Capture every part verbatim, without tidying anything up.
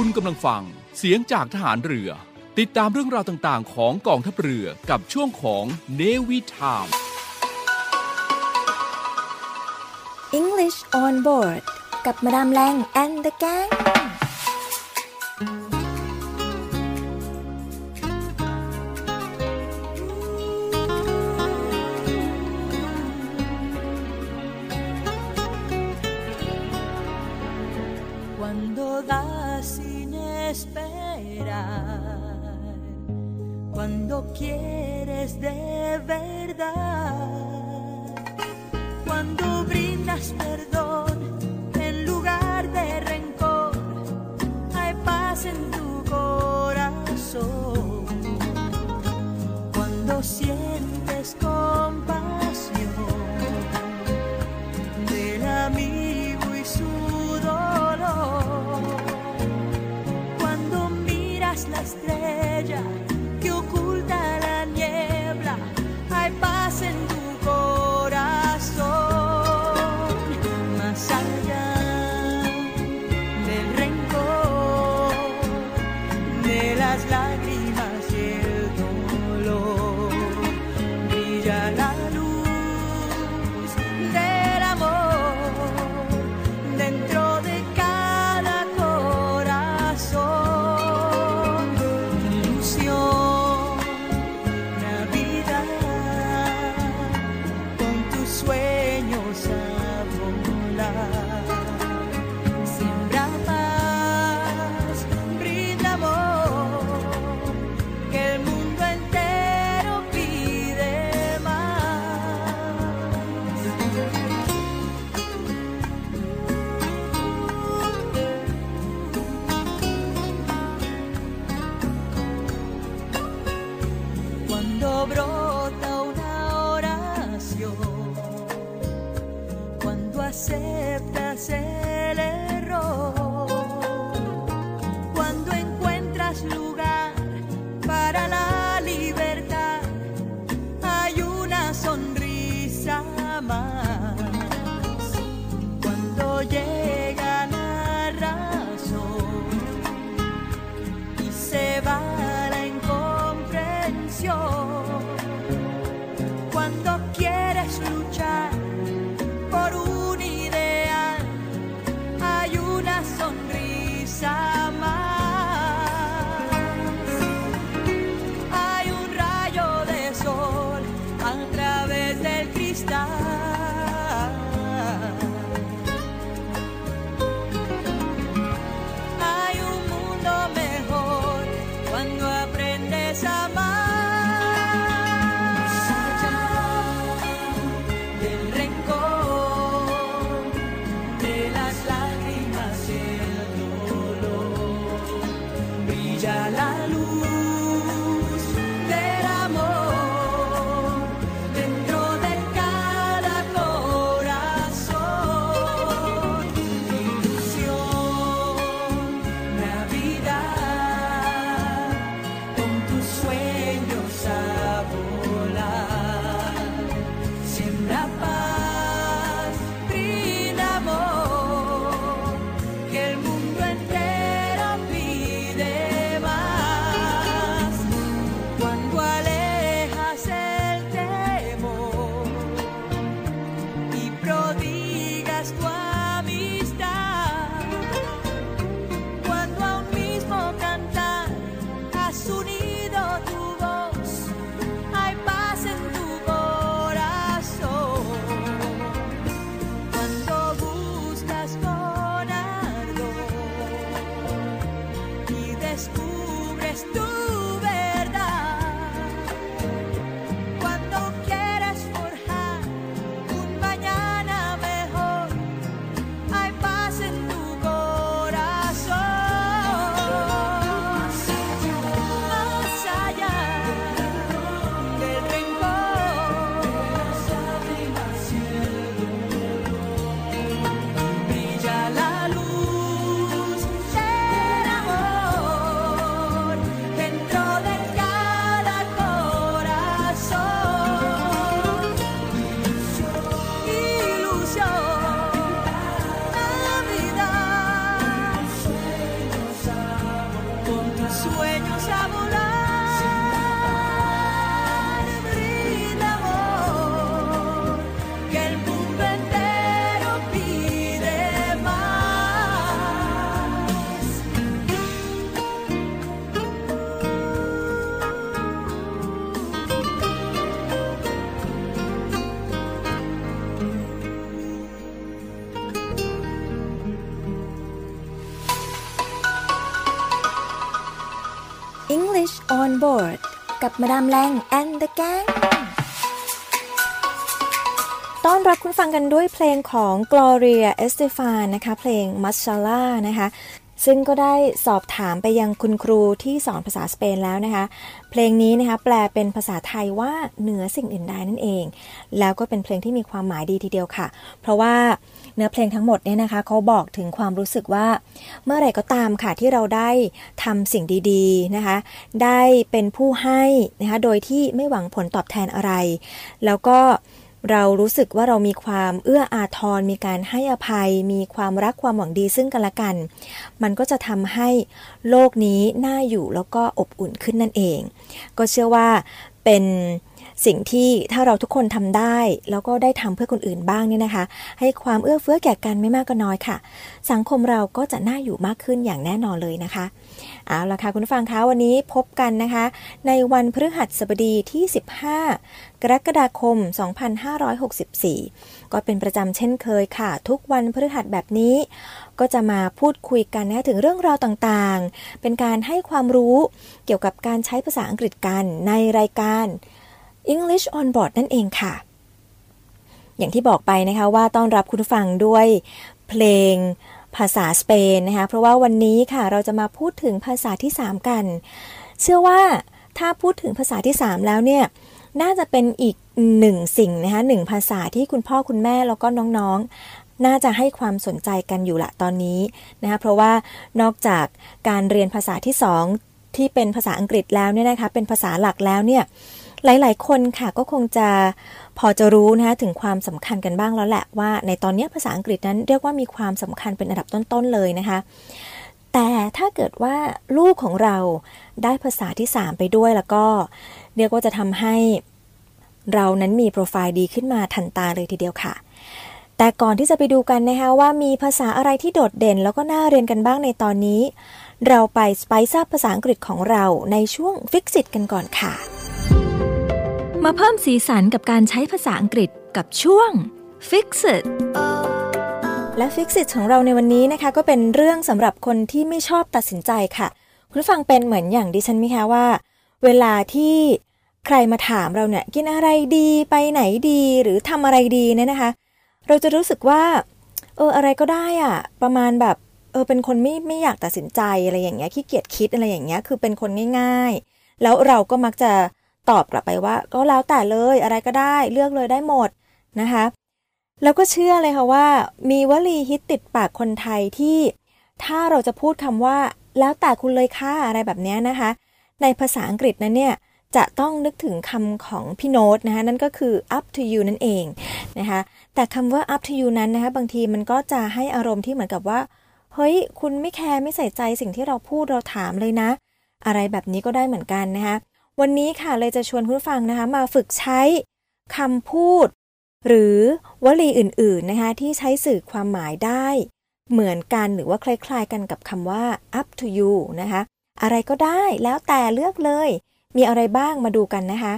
คุณกำลังฟังเสียงจากทหารเรือติดตามเรื่องราวต่างๆของกองทัพเรือกับช่วงของ Navy Time English on board กับ Madame Lang and the gang Cuando da sin esperar, cuando quieres de verdad, cuando brindas perdón en lugar de rencor, hay paz en tu corazón, cuando sientes compasión del amigo y su dolor.Cuando miras la estrella que oculta la niebla, hay paz en tu corazón. Más allá del rencor, de las lágrimas y el dolor, brilla la luz del amor dentro.Siembra paz, brinda amor English on board กับ Madame Lang and the gang ต้อนรับคุณฟังกันด้วยเพลงของ Gloria Estefan นะคะเพลง Muchacha นะคะซึ่งก็ได้สอบถามไปยังคุณครูที่สอนภาษาสเปนแล้วนะคะเพลงนี้นะคะแปลเป็นภาษาไทยว่าเหนือสิ่งอื่นใดนั่นเองแล้วก็เป็นเพลงที่มีความหมายดีทีเดียวค่ะเพราะว่าเนื้อเพลงทั้งหมดเนี่ยนะคะเขาบอกถึงความรู้สึกว่าเมื่อไหร่ก็ตามค่ะที่เราได้ทำสิ่งดีๆนะคะได้เป็นผู้ให้นะคะโดยที่ไม่หวังผลตอบแทนอะไรแล้วก็เรารู้สึกว่าเรามีความเอื้ออาทรมีการให้อภัยมีความรักความหวังดีซึ่งกันและกันมันก็จะทำให้โลกนี้น่าอยู่แล้วก็อบอุ่นขึ้นนั่นเองก็เชื่อว่าเป็นสิ่งที่ถ้าเราทุกคนทำได้แล้วก็ได้ทำเพื่อคนอื่นบ้างเนี่ยนะคะให้ความเอื้อเฟื้อแก่กันไม่มากก็น้อยค่ะสังคมเราก็จะน่าอยู่มากขึ้นอย่างแน่นอนเลยนะคะเอาล่ะค่ะคุณผู้ฟังคะวันนี้พบกันนะคะในวันพฤหัสบดีที่สิบห้ากรกฎาคมสองพันห้าร้อยหกสิบสี่ก็เป็นประจำเช่นเคยค่ะทุกวันพฤหัสแบบนี้ก็จะมาพูดคุยกันนะถึงเรื่องราวต่างๆเป็นการให้ความรู้เกี่ยวกับการใช้ภาษาอังกฤษกันในรายการEnglish Onboard นั่นเองค่ะอย่างที่บอกไปนะคะว่าต้อนรับคุณผู้ฟังด้วยเพลงภาษาสเปนนะคะเพราะว่าวันนี้ค่ะเราจะมาพูดถึงภาษาที่สามกันเชื่อว่าถ้าพูดถึงภาษาที่สามแล้วเนี่ยน่าจะเป็นอีกหนึ่งสิ่งนะคะหนึ่งภาษาที่คุณพ่อคุณแม่แล้วก็น้องๆน่าจะให้ความสนใจกันอยู่ละตอนนี้นะคะเพราะว่านอกจากการเรียนภาษาที่สองที่เป็นภาษาอังกฤษแล้วเนี่ยนะคะเป็นภาษาหลักแล้วเนี่ยหลายๆคนค่ะก็คงจะพอจะรู้นะคะถึงความสำคัญกันบ้างแล้วแหละว่าในตอนนี้ภาษาอังกฤษนั้นเรียกว่ามีความสำคัญเป็นอันดับต้นๆเลยนะคะแต่ถ้าเกิดว่าลูกของเราได้ภาษาที่สามไปด้วยแล้วก็เรียกว่าจะทำให้เรานั้นมีโปรไฟล์ดีขึ้นมาทันตาเลยทีเดียวค่ะแต่ก่อนที่จะไปดูกันนะคะว่ามีภาษาอะไรที่โดดเด่นแล้วก็น่าเรียนกันบ้างในตอนนี้เราไปสไปซ์อัพภาษาอังกฤษของเราในช่วงฟิกซิตกันก่อนค่ะมาเพิ่มสีสันกับการใช้ภาษาอังกฤษกับช่วง Fix It และ Fix It ของเราในวันนี้นะคะก็เป็นเรื่องสำหรับคนที่ไม่ชอบตัดสินใจค่ะคุณฟังเป็นเหมือนอย่างดิฉันไหมคะว่าเวลาที่ใครมาถามเราเนี่ยกินอะไรดีไปไหนดีหรือทำอะไรดีเนี่ยนะคะเราจะรู้สึกว่าเอออะไรก็ได้อะประมาณแบบเออเป็นคนไม่ไม่อยากตัดสินใจอะไรอย่างเงี้ยขี้เกียจคิดอะไรอย่างเงี้ยคือเป็นคนง่ายๆแล้วเราก็มักจะตอบกลับไปว่าก็แล้วแต่เลยอะไรก็ได้เลือกเลยได้หมดนะคะแล้วก็เชื่อเลยค่ะว่ามีวลีฮิตติดปากคนไทยที่ถ้าเราจะพูดคำว่าแล้วแต่คุณเลยค่ะอะไรแบบนี้นะคะในภาษาอังกฤษนั้นเนี่ยจะต้องนึกถึงคำของพี่โน้ตนะคะนั่นก็คือ up to you นั่นเองนะคะแต่คำว่า up to you นั้นนะคะบางทีมันก็จะให้อารมณ์ที่เหมือนกับว่าเฮ้ยคุณไม่แคร์ไม่ใส่ใจสิ่งที่เราพูดเราถามเลยนะอะไรแบบนี้ก็ได้เหมือนกันนะคะวันนี้ค่ะเลยจะชวนคุณผู้ฟังนะคะมาฝึกใช้คำพูดหรือวลีอื่นๆนะคะที่ใช้สื่อความหมายได้เหมือนกันหรือว่าคล้ายๆกันกับคำว่า up to you นะคะอะไรก็ได้แล้วแต่เลือกเลยมีอะไรบ้างมาดูกันนะคะ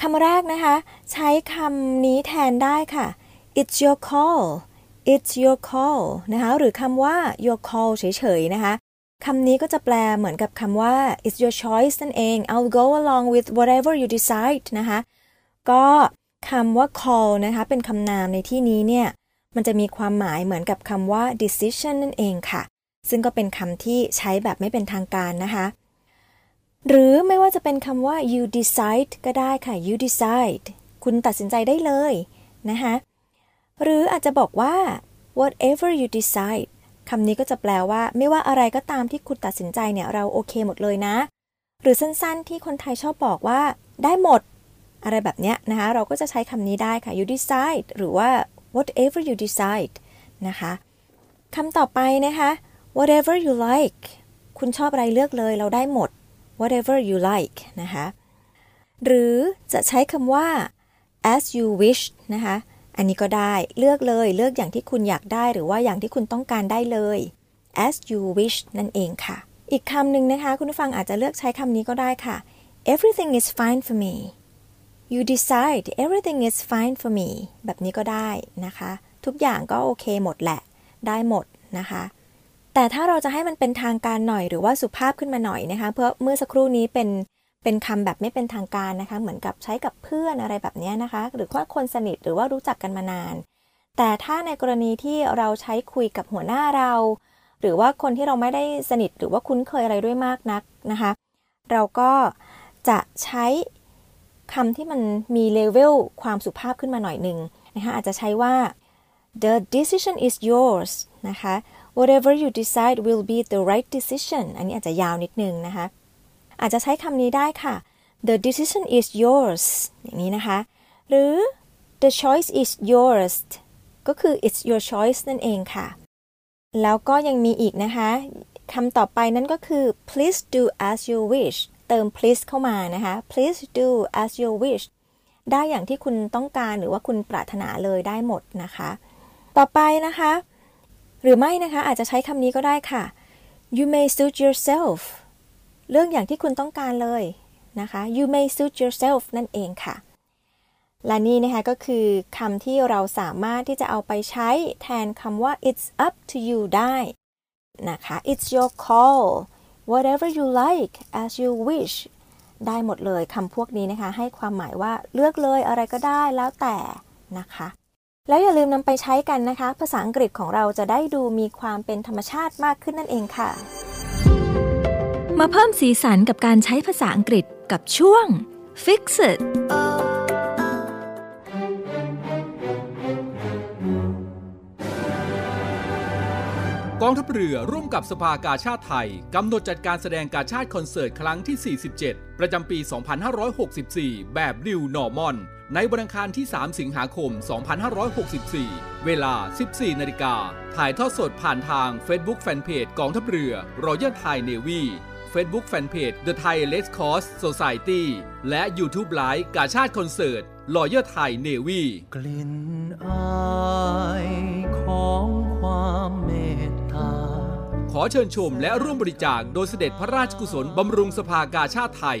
คำแรกนะคะใช้คำนี้แทนได้ค่ะ it's your call it's your call นะคะหรือคำว่า your call เฉยๆนะคะคำนี้ก็จะแปลเหมือนกับคำว่า it's your choice นั่นเอง I'll go along with whatever you decide นะคะก็คำว่า call นะคะเป็นคำนามในที่นี้เนี่ยมันจะมีความหมายเหมือนกับคำว่า decision นั่นเองค่ะซึ่งก็เป็นคำที่ใช้แบบไม่เป็นทางการนะคะหรือไม่ว่าจะเป็นคำว่า you decide ก็ได้ค่ะ you decide คุณตัดสินใจได้เลยนะคะหรืออาจจะบอกว่า whatever you decide คำนี้ก็จะแปลว่าไม่ว่าอะไรก็ตามที่คุณตัดสินใจเนี่ยเราโอเคหมดเลยนะหรือสั้นๆที่คนไทยชอบบอกว่าได้หมดอะไรแบบเนี้ยนะคะเราก็จะใช้คำนี้ได้ค่ะ you decide หรือว่า whatever you decide นะคะคำต่อไปนะคะ whatever you like คุณชอบอะไรเลือกเลยเราได้หมดwhatever you like นะคะหรือจะใช้คำว่า as you wish นะคะอันนี้ก็ได้เลือกเลยเลือกอย่างที่คุณอยากได้หรือว่าอย่างที่คุณต้องการได้เลย as you wish นั่นเองค่ะอีกคำหนึ่งนะคะคุณผู้ฟังอาจจะเลือกใช้คำนี้ก็ได้ค่ะ everything is fine for me you decide everything is fine for me แบบนี้ก็ได้นะคะทุกอย่างก็โอเคหมดแหละได้หมดนะคะ แต่ถ้าเราจะให้มันเป็นทางการหน่อยหรือว่าสุภาพขึ้นมาหน่อยนะคะเพราะเมื่อสักครู่นี้เป็นเป็นคำแบบไม่เป็นทางการนะคะเหมือนกับใช้กับเพื่อนอะไรแบบนี้นะคะหรือว่าคนสนิทหรือว่ารู้จักกันมานานแต่ถ้าในกรณีที่เราใช้คุยกับหัวหน้าเราหรือว่าคนที่เราไม่ได้สนิทหรือว่าคุ้นเคยอะไรด้วยมากนักนะคะเราก็จะใช้คำที่มันมีเลเวลความสุภาพขึ้นมาหน่อยนึงนะคะอาจจะใช้ว่า the decision is yours นะคะ whatever you decide will be the right decision อันนี้อาจจะยาวนิดนึงนะคะอาจจะใช้คำนี้ได้ค่ะ the decision is yours อย่างนี้นะคะหรือ the choice is yours ก็คือ it's your choice นั่นเองค่ะแล้วก็ยังมีอีกนะคะคำต่อไปนั้นก็คือ please do as you wish เติม please เข้ามานะคะ please do as you wish ได้อย่างที่คุณต้องการหรือว่าคุณปรารถนาเลยได้หมดนะคะต่อไปนะคะหรือไม่นะคะอาจจะใช้คำนี้ก็ได้ค่ะ you may suit yourselfเรื่องอย่างที่คุณต้องการเลยนะคะ you may suit yourself นั่นเองค่ะและนี่นะคะก็คือคำที่เราสามารถที่จะเอาไปใช้แทนคำว่า it's up to you ได้นะคะ it's your call whatever you like as you wish ได้หมดเลยคำพวกนี้นะคะให้ความหมายว่าเลือกเลยอะไรก็ได้แล้วแต่นะคะแล้วอย่าลืมนำไปใช้กันนะคะภาษาอังกฤษของเราจะได้ดูมีความเป็นธรรมชาติมากขึ้นนั่นเองค่ะมาเพิ่มสีสันกับการใช้ภาษาอังกฤษกับช่วง Fix It กองทัพเรือร่วมกับสภากาชาดไทยกำหนดจัดการแสดงกาชาดคอนเสิร์ตครั้งที่ สี่สิบเจ็ด ประจำปี สองพันห้าร้อยหกสิบสี่ แบบ New Normal ในวันอังคารที่ สาม สิงหาคม สองพันห้าร้อยหกสิบสี่ เวลา สิบสี่ นาฬิกาถ่ายทอดสดผ่านทาง Facebook Fanpage กองทัพเรือ Royal Thai Navy Facebook Fanpage The Thai Red Cross Society และ YouTube Live กาชาดคอนเสิร์ต Royal Thai Navy กลิ่นอายของความเมตตาขอเชิญชมและร่วมบริจาคโดยเสด็จพระราชกุศลบำรุงสภากาชาดไทย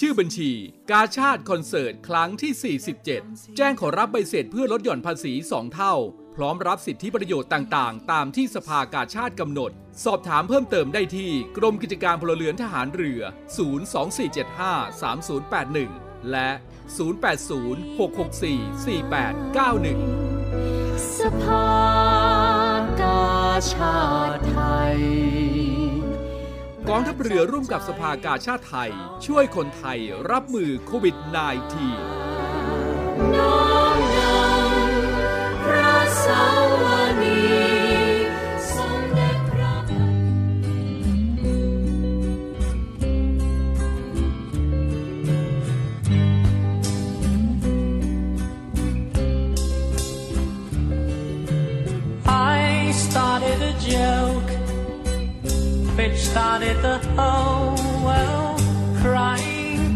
ชื่อบัญชีกาชาดคอนเสิร์ตครั้งที่ สี่สิบเจ็ด แจ้งขอรับใบเสร็จเพื่อลดหย่อนภาษี สอง เท่าพร้อมรับสิทธิประโยชน์ต่างๆตามที่สภากาชาดกำหนดสอบถามเพิ่มเติมได้ที่กรมกิจการพลเรือนทหารเรือ ศูนย์ สอง สี่ เจ็ด ห้า สาม ศูนย์ แปด หนึ่ง และ ศูนย์ แปด ศูนย์ หก หก สี่ สี่ แปด เก้า หนึ่ง สภากาชาดไทยกองทัพเรือร่วมกับสภากาชาดไทยช่วยคนไทยรับมือโควิด สิบเก้า น้อมนำพระสวนีสมเด็จพระ I Bitch started the whole world crying,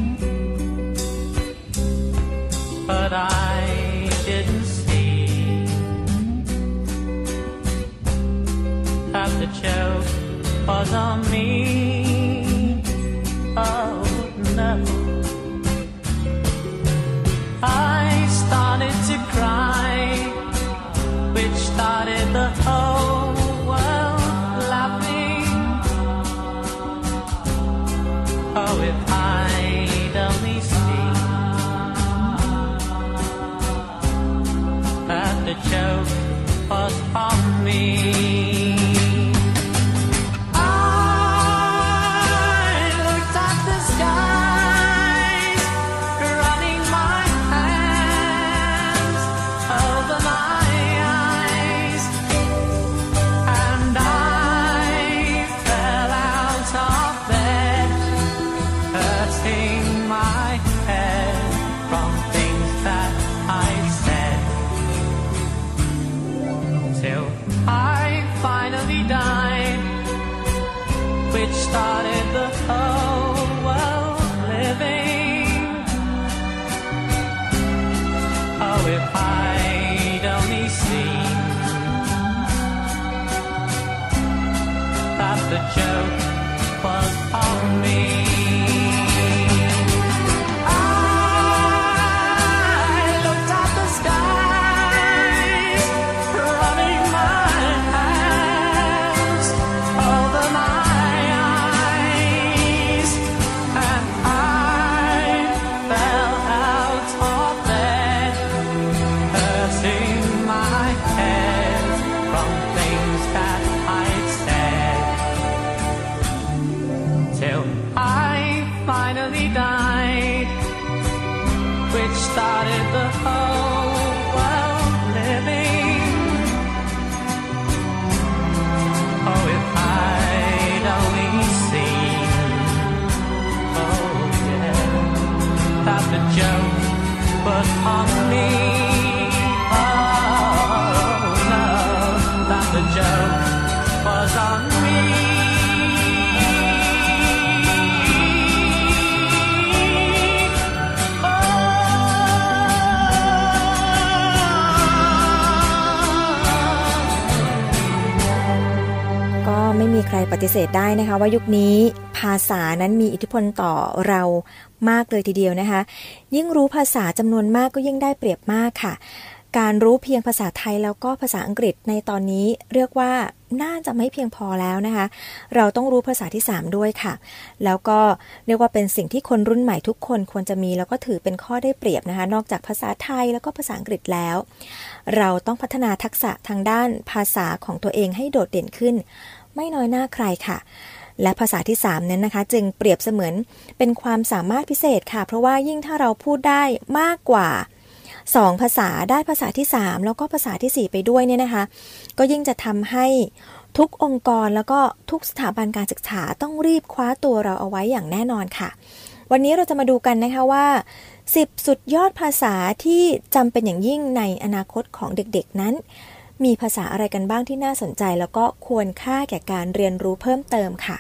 but I didn't see that the joke was on me. Oh no, I started to cry, which started the whole world.Oh, if I'd only seen that the joke was on me. I looked at the died, which started the whole world living. Oh, if I'd only seen, oh yeah, that the joke was on me. Oh no, that the joke was on me.ไม่มีใครปฏิเสธได้นะคะว่ายุคนี้ภาษานั้นมีอิทธิพลต่อเรามากเลยทีเดียวนะคะยิ่งรู้ภาษาจำนวนมากก็ยิ่งได้เปรียบมากค่ะการรู้เพียงภาษาไทยแล้วก็ภาษาอังกฤษในตอนนี้เรียกว่าน่าจะไม่เพียงพอแล้วนะคะเราต้องรู้ภาษาที่สามด้วยค่ะแล้วก็เรียกว่าเป็นสิ่งที่คนรุ่นใหม่ทุกคนควรจะมีแล้วก็ถือเป็นข้อได้เปรียบนะคะนอกจากภาษาไทยแล้วก็ภาษาอังกฤษแล้วเราต้องพัฒนาทักษะทางด้านภาษาของตัวเองให้โดดเด่นขึ้นไม่น้อยหน้าใครค่ะและภาษาที่สามนั้นนะคะจึงเปรียบเสมือนเป็นความสามารถพิเศษค่ะเพราะว่ายิ่งถ้าเราพูดได้มากกว่าสองภาษาได้ภาษาที่สามแล้วก็ภาษาที่สี่ไปด้วยเนี่ยนะคะก็ยิ่งจะทำให้ทุกองค์กรแล้วก็ทุกสถาบันการศึกษาต้องรีบคว้าตัวเราเอาไว้อย่างแน่นอนค่ะวันนี้เราจะมาดูกันนะคะว่าสิบสุดยอดภาษาที่จำเป็นอย่างยิ่งในอนาคตของเด็กๆนั้นมีภาษาอะไรกันบ้างที่น่าสนใจแล้วก็ควรค่าแก่การเรียนรู้เพิ่มเติมค่ะ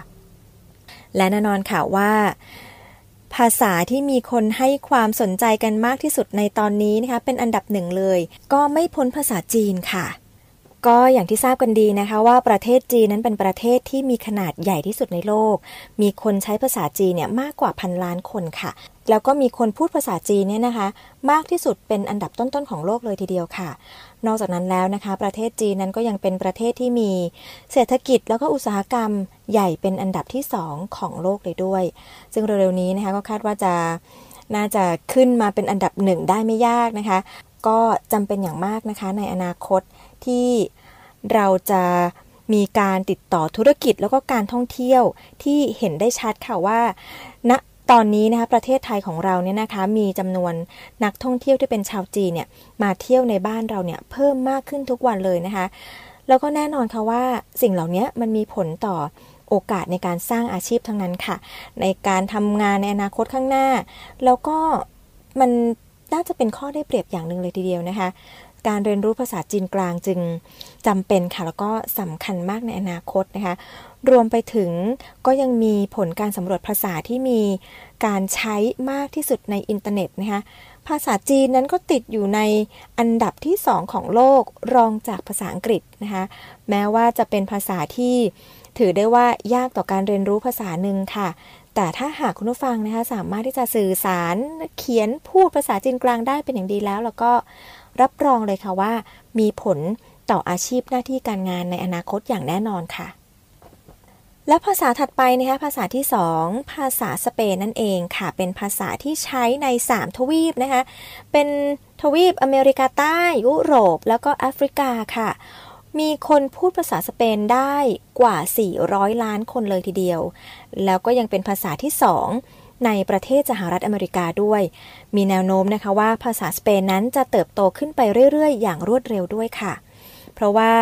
และแน่นอนค่ะว่าภาษาที่มีคนให้ความสนใจกันมากที่สุดในตอนนี้นะคะเป็นอันดับหนึ่งเลยก็ไม่พ้นภาษาจีนค่ะก็อย่างที่ทราบกันดีนะคะว่าประเทศจีนนั้นเป็นประเทศที่มีขนาดใหญ่ที่สุดในโลกมีคนใช้ภาษาจีนเนี่ยมากกว่าพันล้านคนค่ะแล้วก็มีคนพูดภาษาจีนเนี่ยนะคะมากที่สุดเป็นอันดับต้นๆของโลกเลยทีเดียวค่ะนอกจากนั้นแล้วนะคะประเทศจีนนั้นก็ยังเป็นประเทศที่มีเศรษฐกิจแล้วก็อุตสาหกรรมใหญ่เป็นอันดับที่สองของโลกเลยด้วยซึ่งเร็วๆนี้นะคะก็คาดว่าจะน่าจะขึ้นมาเป็นอันดับหนึ่งได้ไม่ยากนะคะก็จำเป็นอย่างมากนะคะในอนาคตที่เราจะมีการติดต่อธุรกิจแล้วก็การท่องเที่ยวที่เห็นได้ชัดค่ะว่าณตอนนี้นะคะประเทศไทยของเราเนี่ยนะคะมีจำนวนนักท่องเที่ยวที่เป็นชาวจีนเนี่ยมาเที่ยวในบ้านเราเนี่ยเพิ่มมากขึ้นทุกวันเลยนะคะแล้วก็แน่นอนค่ะว่าสิ่งเหล่านี้มันมีผลต่อโอกาสในการสร้างอาชีพทั้งนั้นค่ะในการทำงานในอนาคตข้างหน้าแล้วก็มันน่าจะเป็นข้อได้เปรียบอย่างหนึ่งเลยทีเดียวนะคะการเรียนรู้ภาษาจีนกลางจึงจำเป็นค่ะแล้วก็สำคัญมากในอนาคตนะคะรวมไปถึงก็ยังมีผลการสำรวจภาษาที่มีการใช้มากที่สุดในอินเทอร์เน็ตนะคะภาษาจีนนั้นก็ติดอยู่ในอันดับที่สองของโลกรองจากภาษาอังกฤษนะคะแม้ว่าจะเป็นภาษาที่ถือได้ว่ายากต่อการเรียนรู้ภาษาหนึ่งค่ะแต่ถ้าหากคุณผู้ฟังนะคะสามารถที่จะสื่อสารเขียนพูดภาษาจีนกลางได้เป็นอย่างดีแล้วแล้วก็รับรองเลยค่ะว่ามีผลต่ออาชีพหน้าที่การงานในอนาคตอย่างแน่นอนค่ะและภาษาถัดไปนะคะภาษาที่สองภาษาสเปนนั่นเองค่ะเป็นภาษาที่ใช้ในสามทวีปนะคะเป็นทวีปอเมริกาใต้ยุโรปแล้วก็แอฟริกาค่ะมีคนพูดภาษาสเปนได้กว่าสี่ร้อยล้านคนเลยทีเดียวแล้วก็ยังเป็นภาษาที่สองในประเทศสหรัฐอเมริกาด้วยมีแนวโน้มนะคะว่าภาษาสเปนนั้นจะเติบโตขึ้นไปเรื่อยๆอย่างรวดเร็วด้วยค่ะเพราะว่า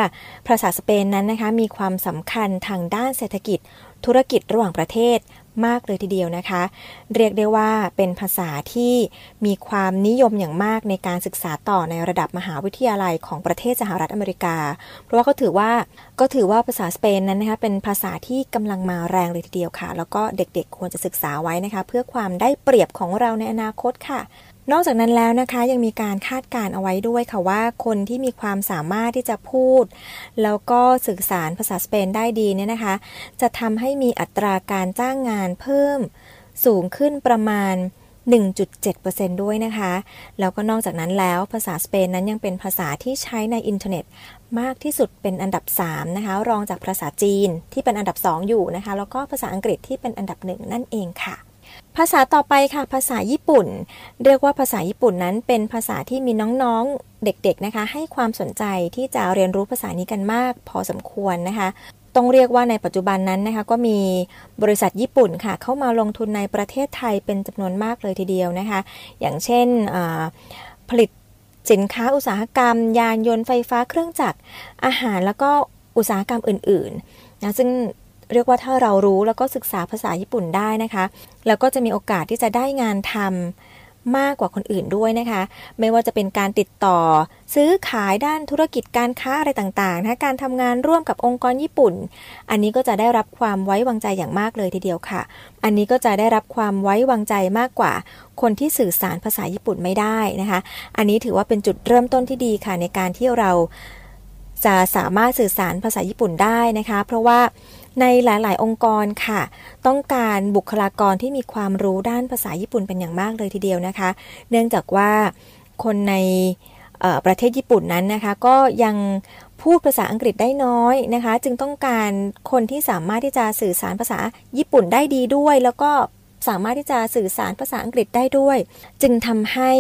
ภาษาสเปนนั้นนะคะมีความสำคัญทางด้านเศรษฐกิจธุรกิจระหว่างประเทศมากเลยทีเดียวนะคะเรียกได้ว่าเป็นภาษาที่มีความนิยมอย่างมากในการศึกษาต่อในระดับมหาวิทยาลัยของประเทศสหรัฐอเมริกาเพราะว่าก็ถือว่าก็ถือว่าภาษาสเปนนั้นนะคะเป็นภาษาที่กำลังมาแรงเลยทีเดียวค่ะแล้วก็เด็กๆควรจะศึกษาไว้นะคะเพื่อความได้เปรียบของเราในอนาคตค่ะนอกจากนั้นแล้วนะคะยังมีการคาดการณ์เอาไว้ด้วยค่ะว่าคนที่มีความสามารถที่จะพูดแล้วก็สื่อสารภาษาสเปนได้ดีเนี่ยนะคะจะทำให้มีอัตราการจ้างงานเพิ่มสูงขึ้นประมาณ หนึ่งจุดเจ็ดเปอร์เซ็นต์ ด้วยนะคะแล้วก็นอกจากนั้นแล้วภาษาสเปนนั้นยังเป็นภาษาที่ใช้ในอินเทอร์เน็ตมากที่สุดเป็นอันดับสามนะคะรองจากภาษาจีนที่เป็นอันดับสองอยู่นะคะแล้วก็ภาษาอังกฤษที่เป็นอันดับหนึ่งนั่นเองค่ะภาษาต่อไปค่ะภาษาญี่ปุ่นเรียกว่าภาษาญี่ปุ่นนั้นเป็นภาษาที่มีน้องๆเด็กๆนะคะให้ความสนใจที่จะเรียนรู้ภาษานี้กันมากพอสมควรนะคะ ต้องเรียกว่าในปัจจุบันนั้นนะคะก็มีบริษัทญี่ปุ่นค่ะเข้ามาลงทุนในประเทศไทยเป็นจำนวนมากเลยทีเดียวนะคะอย่างเช่นผลิตสินค้าอุตสาหกรรมยานยนต์ไฟฟ้าเครื่องจักรอาหารแล้วก็อุตสาหกรรมอื่นๆนะซึ่งเรียกว่าถ้าเรารู้แล้วก็ศึกษาภาษาญี่ปุ่นได้นะคะแล้วก็จะมีโอกาสที่จะได้งานทำมากกว่าคนอื่นด้วยนะคะไม่ว่าจะเป็นการติดต่อซื้อขายด้านธุรกิจการค้าอะไรต่างๆนะการทำงานร่วมกับองค์กรญี่ปุ่นอันนี้ก็จะได้รับความไว้วางใจอย่างมากเลยทีเดียวค่ะอันนี้ก็จะได้รับความไว้วางใจมากกว่าคนที่สื่อสารภาษาญี่ปุ่นไม่ได้นะคะอันนี้ถือว่าเป็นจุดเริ่มต้นที่ดีค่ะในการที่เราจะสามารถสื่อสารภาษาญี่ปุ่นได้นะคะเพราะว่าในหลายๆองค์กรค่ะต้องการบุคลากรที่มีความรู้ด้านภาษาญี่ปุ่นเป็นอย่างมากเลยทีเดียวนะคะเนื่องจากว่าคนในประเทศญี่ปุ่นนั้นนะคะก็ยังพูดภาษาอังกฤษได้น้อยนะคะจึงต้องการคนที่สามารถที่จะสื่อสารภาษาญี่ปุ่นได้ดีด้วยแล้วก็สามารถที่จะสื่อสารภาษาอังกฤษได้ด้วยจึงทำให้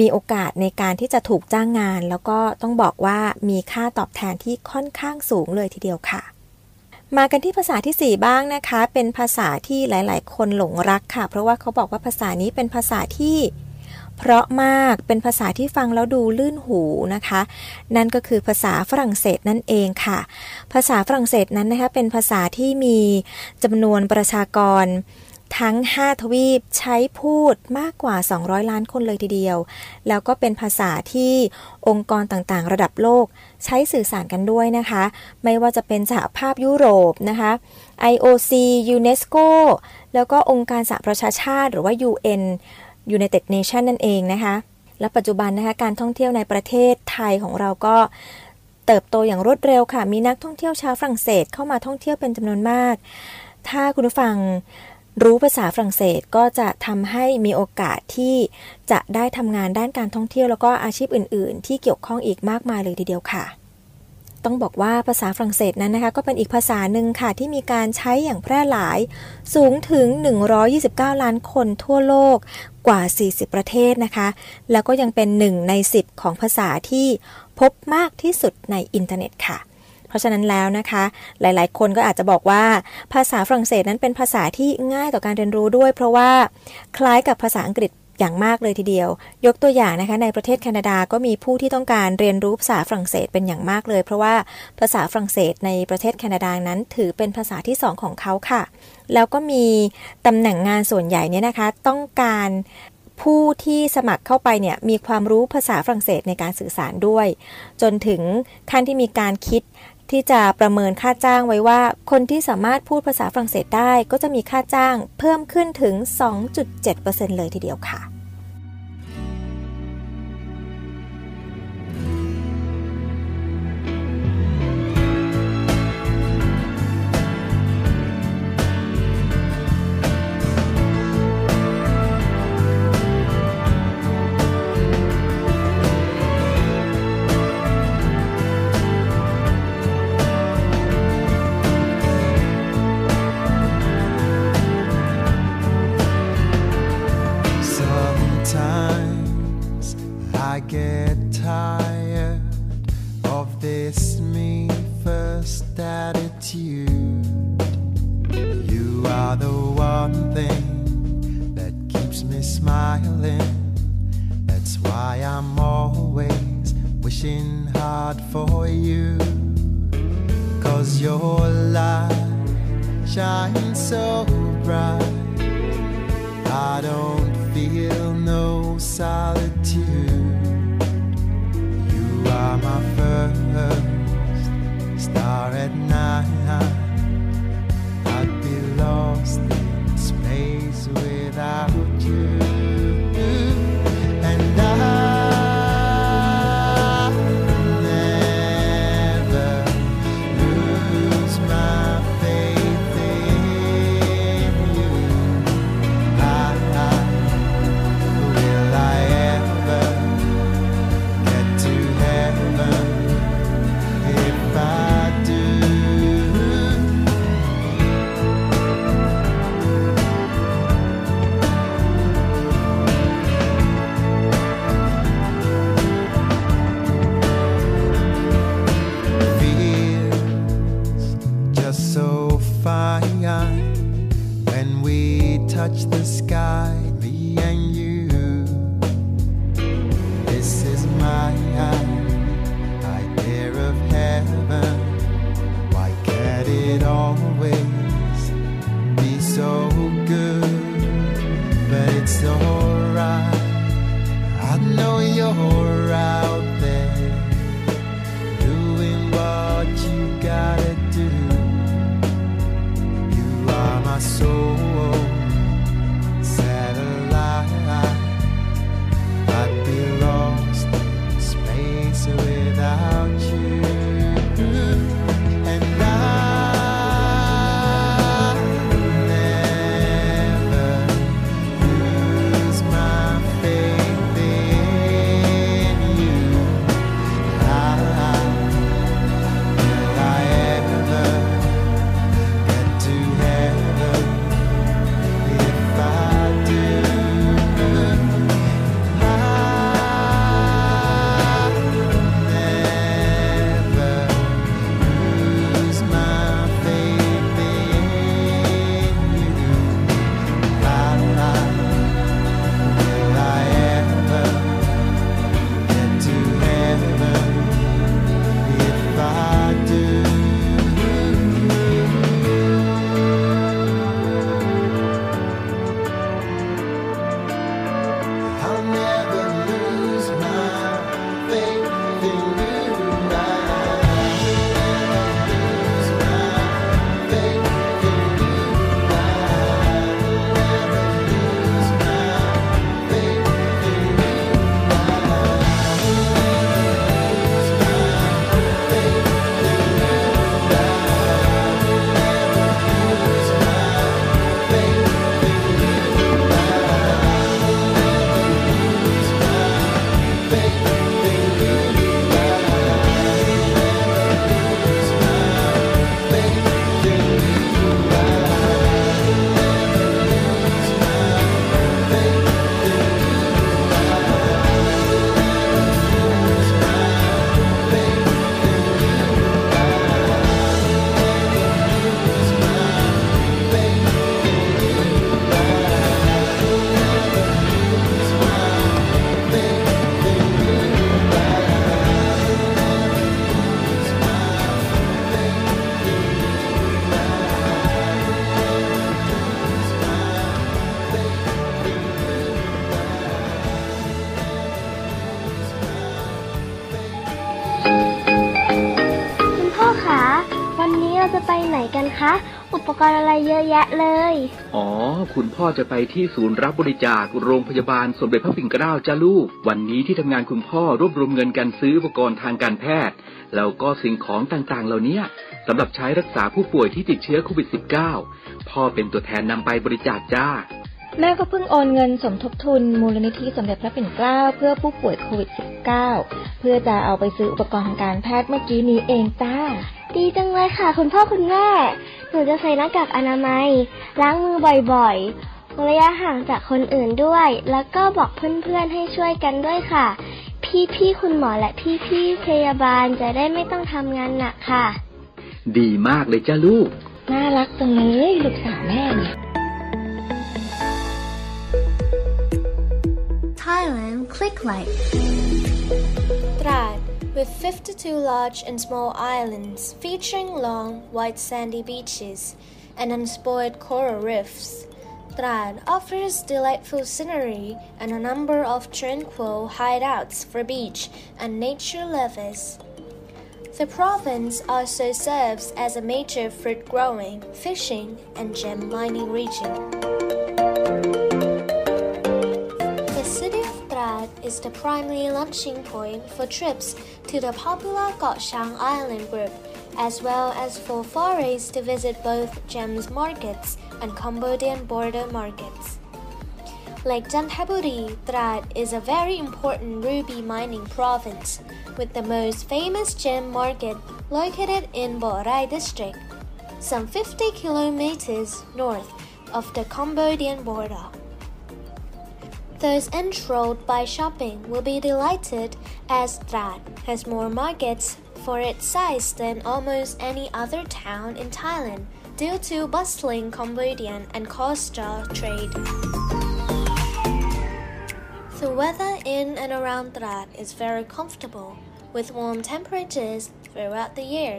มีโอกาสในการที่จะถูกจ้างงานแล้วก็ต้องบอกว่ามีค่าตอบแทนที่ค่อนข้างสูงเลยทีเดียวค่ะมากันที่ภาษาที่สี่บ้างนะคะเป็นภาษาที่หลายๆคนหลงรักค่ะเพราะว่าเขาบอกว่าภาษานี้เป็นภาษาที่เพราะมากเป็นภาษาที่ฟังแล้วดูลื่นหูนะคะนั่นก็คือภาษาฝรั่งเศสนั่นเองค่ะภาษาฝรั่งเศสนั้นนะคะเป็นภาษาที่มีจำนวนประชากรทั้งห้าทวีปใช้พูดมากกว่าสองร้อยล้านคนเลยทีเดียวแล้วก็เป็นภาษาที่องค์กรต่างๆระดับโลกใช้สื่อสารกันด้วยนะคะไม่ว่าจะเป็นสหภาพยุโรปนะคะ ไอ โอ ซี ยูเนสโก แล้วก็องค์การสหประชาชาติหรือว่า ยู เอ็น United Nations นั่นเองนะคะและปัจจุบันนะคะการท่องเที่ยวในประเทศไทยของเราก็เติบโตอย่างรวดเร็วค่ะมีนักท่องเที่ยวชาวฝรั่งเศสเข้ามาท่องเที่ยวเป็นจำนวนมากถ้าคุณผู้ฟังรู้ภาษาฝรั่งเศสก็จะทำให้มีโอกาสที่จะได้ทำงานด้านการท่องเที่ยวแล้วก็อาชีพอื่นๆที่เกี่ยวข้องอีกมากมายเลยทีเดียวค่ะต้องบอกว่าภาษาฝรั่งเศสนั้นนะคะก็เป็นอีกภาษาหนึ่งค่ะที่มีการใช้อย่างแพร่หลายสูงถึงหนึ่งร้อยยี่สิบเก้าล้านคนทั่วโลกกว่าสี่สิบประเทศนะคะแล้วก็ยังเป็นหนึ่งในสิบของภาษาที่พบมากที่สุดในอินเทอร์เน็ตค่ะเพราะฉะนั้นแล้วนะคะหลายๆคนก็อาจจะบอกว่าภาษาฝรั่งเศสนั้นเป็นภาษาที่ง่ายต่อการเรียนรู้ด้วยเพราะว่าคล้ายกับภาษาอังกฤษอย่างมากเลยทีเดียวยกตัวอย่างนะคะในประเทศแคนาดาก็มีผู้ที่ต้องการเรียนรู้ภาษาฝรั่งเศสเป็นอย่างมากเลยเพราะว่าภาษาฝรั่งเศสในประเทศแคนาดานั้นถือเป็นภาษาที่สองของเขาค่ะแล้วก็มีตำแหน่งงานส่วนใหญ่เนี่ยนะคะต้องการผู้ที่สมัครเข้าไปเนี่ยมีความรู้ภาษาฝรั่งเศสในการสื่อสารด้วยจนถึงขั้นที่มีการคิดที่จะประเมินค่าจ้างไว้ว่าคนที่สามารถพูดภาษาฝรั่งเศสได้ก็จะมีค่าจ้างเพิ่มขึ้นถึง สองจุดเจ็ดเปอร์เซ็นต์ เลยทีเดียวค่ะ know you're out there doing what you gotta do. You are my soul satellite. I'd be lost in space without you. And I.อุปกรณ์อะไรเยอะแยะเลยอ๋อคุณพ่อจะไปที่ศูนย์รับบริจาคโรงพยาบาลสมเด็จพระปิ่นเกล้าจ้าลูกวันนี้ที่ทำงานคุณพ่อรวบรวมเงินกันซื้ออุปกรณ์ทางการแพทย์แล้วก็สิ่งของต่างๆเหล่านี้สำหรับใช้รักษาผู้ป่วยที่ติดเชื้อโควิด สิบเก้า พ่อเป็นตัวแทนนำไปบริจาคจ้าแม่ก็เพิ่งโอนเงินสมทบทุนมูลนิธิสมเด็จพระปิ่นเกล้าเพื่อผู้ป่วยโควิด สิบเก้า เพื่อจะเอาไปซื้ออุปกรณ์ทางการแพทย์เมื่อกี้นี้เองจ้าดีจังเลยค่ะคุณพ่อคุณแม่หนูจะใส่หน้ากากอนามัยล้างมือบ่อยๆระยะห่างจากคนอื่นด้วยแล้วก็บอกเพื่อนๆให้ช่วยกันด้วยค่ะพี่ๆคุณหมอและพี่ๆพยาบาลจะได้ไม่ต้องทำงานหนักค่ะดีมากเลยจ้าลูกน่ารักจังเลยลูกสาวแม่เนี่ย Thailand Click Light ตราดwith fifty-two large and small islands featuring long, white sandy beaches and unspoiled coral reefs. Trat offers delightful scenery and a number of tranquil hideouts for beach and nature lovers. The province also serves as a major fruit growing, fishing, and gem mining region. The city of Trat is the primary launching point for trips to the popular Koh Chang Island group, as well as for forays to visit both gems markets and Cambodian border markets. Lake Janthaburi, Trat is a very important ruby mining province, with the most famous gem market located in Borai district, some fifty kilometers north of the Cambodian border. Those enthralled by shopping will be delighted as Trat has more markets for its size than almost any other town in Thailand due to bustling Cambodian and coastal trade. The weather in and around Trat is very comfortable, with warm temperatures throughout the year.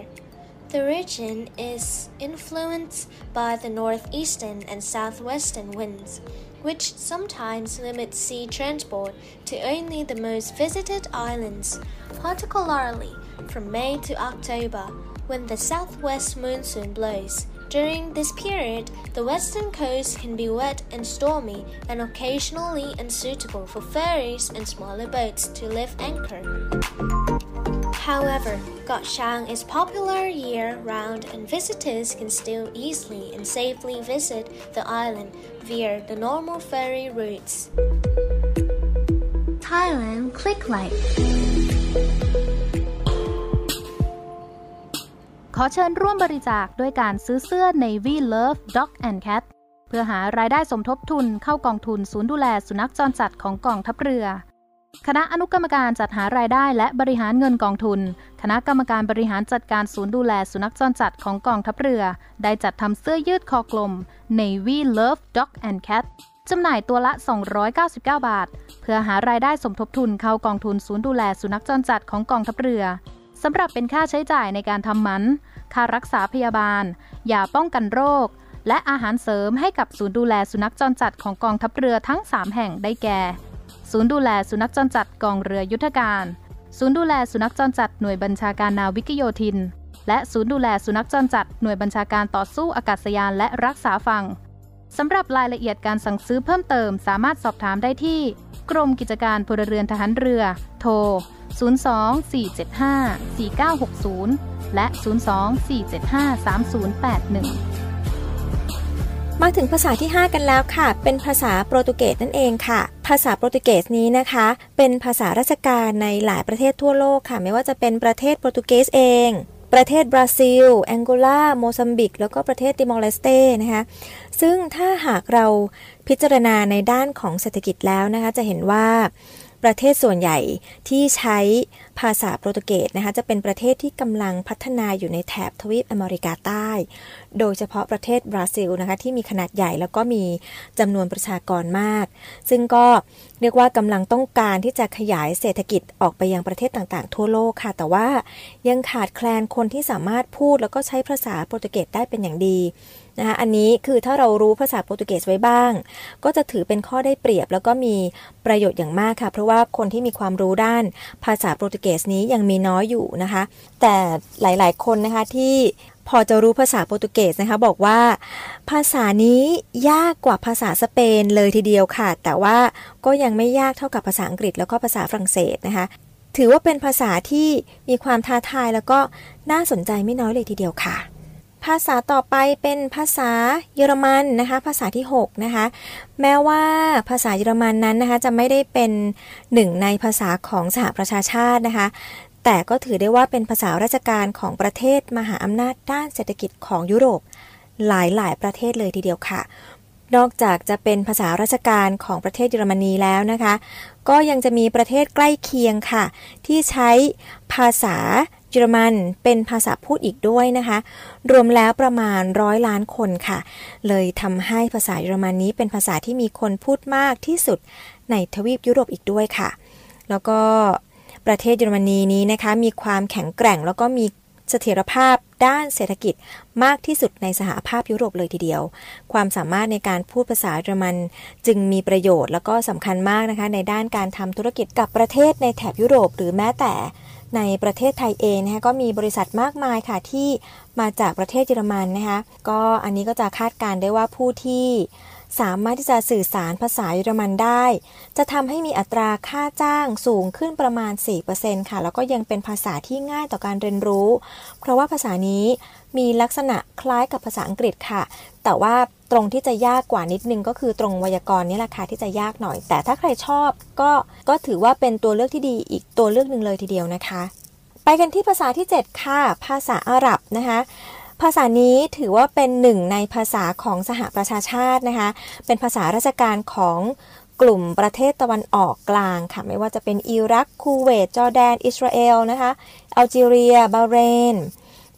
The region is influenced by the northeastern and southwestern winds, which sometimes limits sea transport to only the most visited islands, particularly from May to October, when the southwest monsoon blows. During this period, the western coast can be wet and stormy and occasionally unsuitable for ferries and smaller boats to lift anchor.However, Got Chang is popular year-round and visitors can still easily and safely visit the island via the normal ferry routes. Thailand Click Like ขอเชิญร่วมบริจาคด้วยการซื้อเสื้อ Navy Love Dog and Cat เพื่อหารายได้สมทบทุนเข้ากองทุนศูนย์ดูแลสุนัขจรจัดของกองทัพเรือคณะอนุกรรมการจัดหารายได้และบริหารเงินกองทุนคณะกรรมการบริหารจัดการศูนย์ดูแลสุนัขจรจัดของกองทัพเรือได้จัดทำเสื้อยืดคอกลม Navy Love Dog and Cat จำหน่ายตัวละสองร้อยเก้าสิบเก้าบาทเพื่อหารายได้สมทบทุนเข้ากองทุนศูนย์ดูแลสุนัขจรจัดของกองทัพเรือสำหรับเป็นค่าใช้จ่ายในการทำหมันค่ารักษาพยาบาลยาป้องกันโรคและอาหารเสริมให้กับศูนย์ดูแลสุนัขจรจัดของกองทัพเรือทั้งสามแห่งได้แก่ศูนย์ดูแลสุนัขจรจัดกองเรือยุทธการศูนย์ดูแลสุนัขจรจัดหน่วยบัญชาการนาวิกโยธินและศูนย์ดูแลสุนัขจรจัดหน่วยบัญชาการต่อสู้อากาศยานและรักษาฝั่งสำหรับรายละเอียดการสั่งซื้อเพิ่มเติมสามารถสอบถามได้ที่กรมกิจการพลเรือนทหารเรือโทรศูนย์สอง สี่เจ็ดห้า สี่เก้าหกศูนย์และศูนย์สอง สี่เจ็ดห้า สามศูนย์แปดหนึ่งมาถึงภาษาที่ห้ากันแล้วค่ะเป็นภาษาโปรตุเกสนั่นเองค่ะภาษาโปรตุเกสนี้นะคะเป็นภาษาราชการในหลายประเทศทั่วโลกค่ะไม่ว่าจะเป็นประเทศโปรตุเกสเองประเทศบราซิลแองโกลาโมซัมบิกแล้วก็ประเทศติมอร์เลสเต้นะคะซึ่งถ้าหากเราพิจารณาในด้านของเศรษฐกิจแล้วนะคะจะเห็นว่าประเทศส่วนใหญ่ที่ใช้ภาษาโปรตุเกสนะคะจะเป็นประเทศที่กำลังพัฒนาอยู่ในแถบทวีปอเมริกาใต้โดยเฉพาะประเทศบราซิลนะคะที่มีขนาดใหญ่แล้วก็มีจำนวนประชากรมากซึ่งก็เรียกว่ากำลังต้องการที่จะขยายเศรษฐกิจออกไปยังประเทศต่างๆทั่วโลกค่ะแต่ว่ายังขาดแคลนคนที่สามารถพูดแล้วก็ใช้ภาษาโปรตุเกสได้เป็นอย่างดีนะคะอันนี้คือถ้าเรารู้ภาษาโปรตุเกสไว้บ้างก็จะถือเป็นข้อได้เปรียบแล้วก็มีประโยชน์อย่างมากค่ะเพราะว่าคนที่มีความรู้ด้านภาษาโปรตุเกสนี้ยังมีน้อยอยู่นะคะแต่หลายๆคนนะคะที่พอจะรู้ภาษาโปรตุเกสนะคะบอกว่าภาษานี้ยากกว่าภาษาสเปนเลยทีเดียวค่ะแต่ว่าก็ยังไม่ยากเท่ากับภาษาอังกฤษแล้วก็ภาษาฝรั่งเศสนะคะถือว่าเป็นภาษาที่มีความท้าทายแล้วก็น่าสนใจไม่น้อยเลยทีเดียวค่ะภาษาต่อไปเป็นภาษาเยอรมันนะคะภาษาที่หกนะคะแม้ว่าภาษาเยอรมันนั้นนะคะจะไม่ได้เป็นหนึ่งในภาษาของสหประชาชาตินะคะแต่ก็ถือได้ว่าเป็นภาษาราชการของประเทศมหาอำนาจด้านเศรษฐกิจของยุโรปหลายๆประเทศเลยทีเดียวค่ะนอกจากจะเป็นภาษาราชการของประเทศเยอรมนีแล้วนะคะก็ยังจะมีประเทศใกล้เคียงค่ะที่ใช้ภาษาเยอรมันเป็นภาษาพูดอีกด้วยนะคะรวมแล้วประมาณร้อยล้านคนค่ะเลยทำให้ภาษาเยอรมันนี้เป็นภาษาที่มีคนพูดมากที่สุดในทวีปยุโรปอีกด้วยค่ะแล้วก็ประเทศเยอรมนีนี้นะคะมีความแข็งแกร่งแล้วก็มีเสถียรภาพด้านเศรษฐกิจมากที่สุดในสหภาพยุโรปเลยทีเดียวความสามารถในการพูดภาษาเยอรมันจึงมีประโยชน์แล้วก็สำคัญมากนะคะในด้านการทำธุรกิจกับประเทศในแถบยุโรปหรือแม้แต่ในประเทศไทยเองนะคะก็มีบริษัทมากมายค่ะที่มาจากประเทศเยอรมันนะคะก็อันนี้ก็จะคาดการได้ว่าผู้ที่สามารถที่จะสื่อสารภาษาเยอรมันได้จะทำให้มีอัตราค่าจ้างสูงขึ้นประมาณ สี่เปอร์เซ็นต์ ค่ะแล้วก็ยังเป็นภาษาที่ง่ายต่อการเรียนรู้เพราะว่าภาษานี้มีลักษณะคล้ายกับภาษาอังกฤษค่ะแต่ว่าตรงที่จะยากกว่านิดนึงก็คือตรงไวยากรณ์นี่แหละค่ะที่จะยากหน่อยแต่ถ้าใครชอบก็ก็ถือว่าเป็นตัวเลือกที่ดีอีกตัวเลือกหนึ่งเลยทีเดียวนะคะไปกันที่ภาษาที่เจ็ดค่ะภาษาอาหรับนะคะภาษานี้ถือว่าเป็นหนึ่งในภาษาของสหประชาชาตินะคะเป็นภาษาราชการของกลุ่มประเทศตะวันออกกลางค่ะไม่ว่าจะเป็นอิรักคูเวตจอร์แดนอิสราเอลนะคะอัลจีเรียบาห์เรน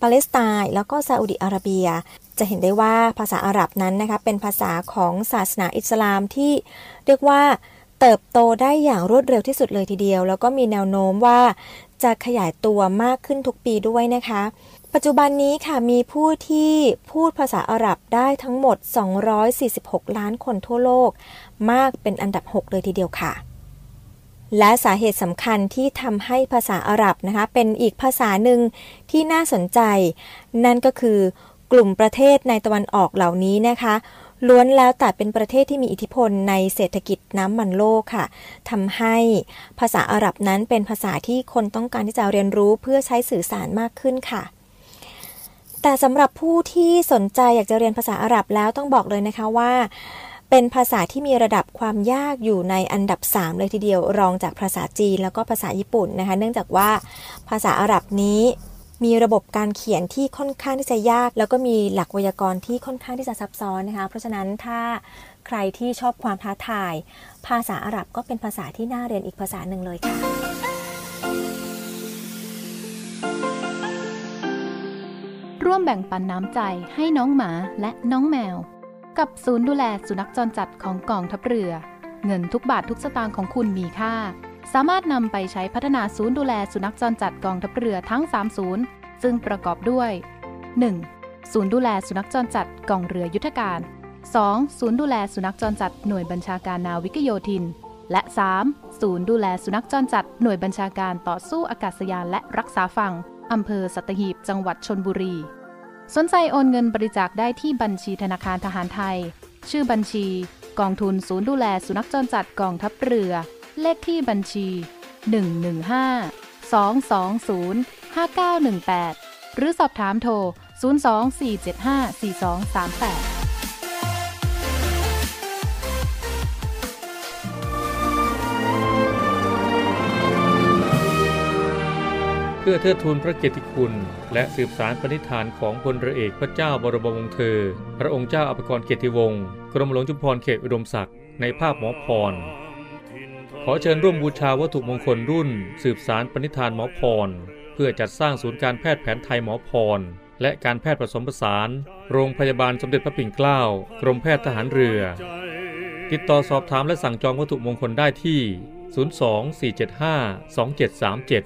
ปาเลสไตน์แล้วก็ซาอุดิอาระเบียจะเห็นได้ว่าภาษาอาหรับนั้นนะคะเป็นภาษาของศาสนาอิสลามที่เรียกว่าเติบโตได้อย่างรวดเร็วที่สุดเลยทีเดียวแล้วก็มีแนวโน้มว่าจะขยายตัวมากขึ้นทุกปีด้วยนะคะ ปัจจุบันนี้ค่ะมีผู้ที่พูดภาษาอาหรับได้ทั้งหมดสองร้อยสี่สิบหกล้านคนทั่วโลกมากเป็นอันดับหกเลยทีเดียวค่ะและสาเหตุสำคัญที่ทำให้ภาษาอาหรับนะคะเป็นอีกภาษาหนึ่งที่น่าสนใจนั่นก็คือกลุ่มประเทศในตะวันออกเหล่านี้นะคะล้วนแล้วแต่เป็นประเทศที่มีอิทธิพลในเศรษฐกิจน้ำมันโลกค่ะทำให้ภาษาอาหรับนั้นเป็นภาษาที่คนต้องการที่จะเรียนรู้เพื่อใช้สื่อสารมากขึ้นค่ะแต่สำหรับผู้ที่สนใจอยากจะเรียนภาษาอาหรับแล้วต้องบอกเลยนะคะว่าเป็นภาษาที่มีระดับความยากอยู่ในอันดับสามเลยทีเดียวรองจากภาษาจีนแล้วก็ภาษาญี่ปุ่นนะคะเนื่องจากว่าภาษาอาหรับนี้มีระบบการเขียนที่ค่อนข้างที่จะยากแล้วก็มีหลักไวยากรณ์ที่ค่อนข้างที่จะซับซ้อนนะคะเพราะฉะนั้นถ้าใครที่ชอบความท้าทายภาษาอาหรับก็เป็นภาษาที่น่าเรียนอีกภาษาหนึ่งเลยค่ะร่วมแบ่งปันน้ำใจให้น้องหมาและน้องแมวกับศูนย์ดูแลสุนัขจรจัดของกองทัพเรือเงินทุกบาททุกสตางค์ของคุณมีค่าสามารถนำไปใช้พัฒนาศูนย์ดูแลสุนัขจรจัดกองทัพเรือทั้งสามศูนย์ซึ่งประกอบด้วย หนึ่ง. ศูนย์ดูแลสุนัขจรจัดกองเรือยุทธการ สอง. ศูนย์ดูแลสุนัขจรจัดหน่วยบัญชาการนาวิกโยธินและ สาม. ศูนย์ดูแลสุนัขจรจัดหน่วยบัญชาการต่อสู้อากาศยานและรักษาฝั่งอำเภอสัตหีบจังหวัดชลบุรีสนใจโอนเงินบริจาคได้ที่บัญชีธนาคารทหารไทยชื่อบัญชีกองทุนศูนย์ดูแลสุนัขจรจัดกองทัพเรือเลขที่บัญชี หนึ่ง หนึ่ง ห้า สอง สอง ศูนย์ ห้า เก้า หนึ่ง แปด หรือสอบถามโทร ศูนย์ สอง สี่ เจ็ด ห้า สี่ สอง สาม แปดเพื่อเทิดทูนพระเกียรติคุณและสืบสานปณิธานของพลเรือเอกพระเจ้าบรมวงศ์เธอพระองค์เจ้าอภกรเกียรติวงศ์กรมหลวงชุมพรเขตอุดมศักดิ์ในภาพหมอพรขอเชิญร่วมบูชาวัตถุมงคลรุ่นสืบสานปณิธานหมอพรเพื่อจัดสร้างศูนย์การแพทย์แผนไทยหมอพรและการแพทย์ผสมผสานโรงพยาบาลสมเด็จพระปิ่นเกล้ากรมแพทย์ทหารเรือติดต่อสอบถามและสั่งจองวัตถุมงคลได้ที่ศูนย์ สอง สี่ เจ็ด ห้า สอง เจ็ด สาม เจ็ด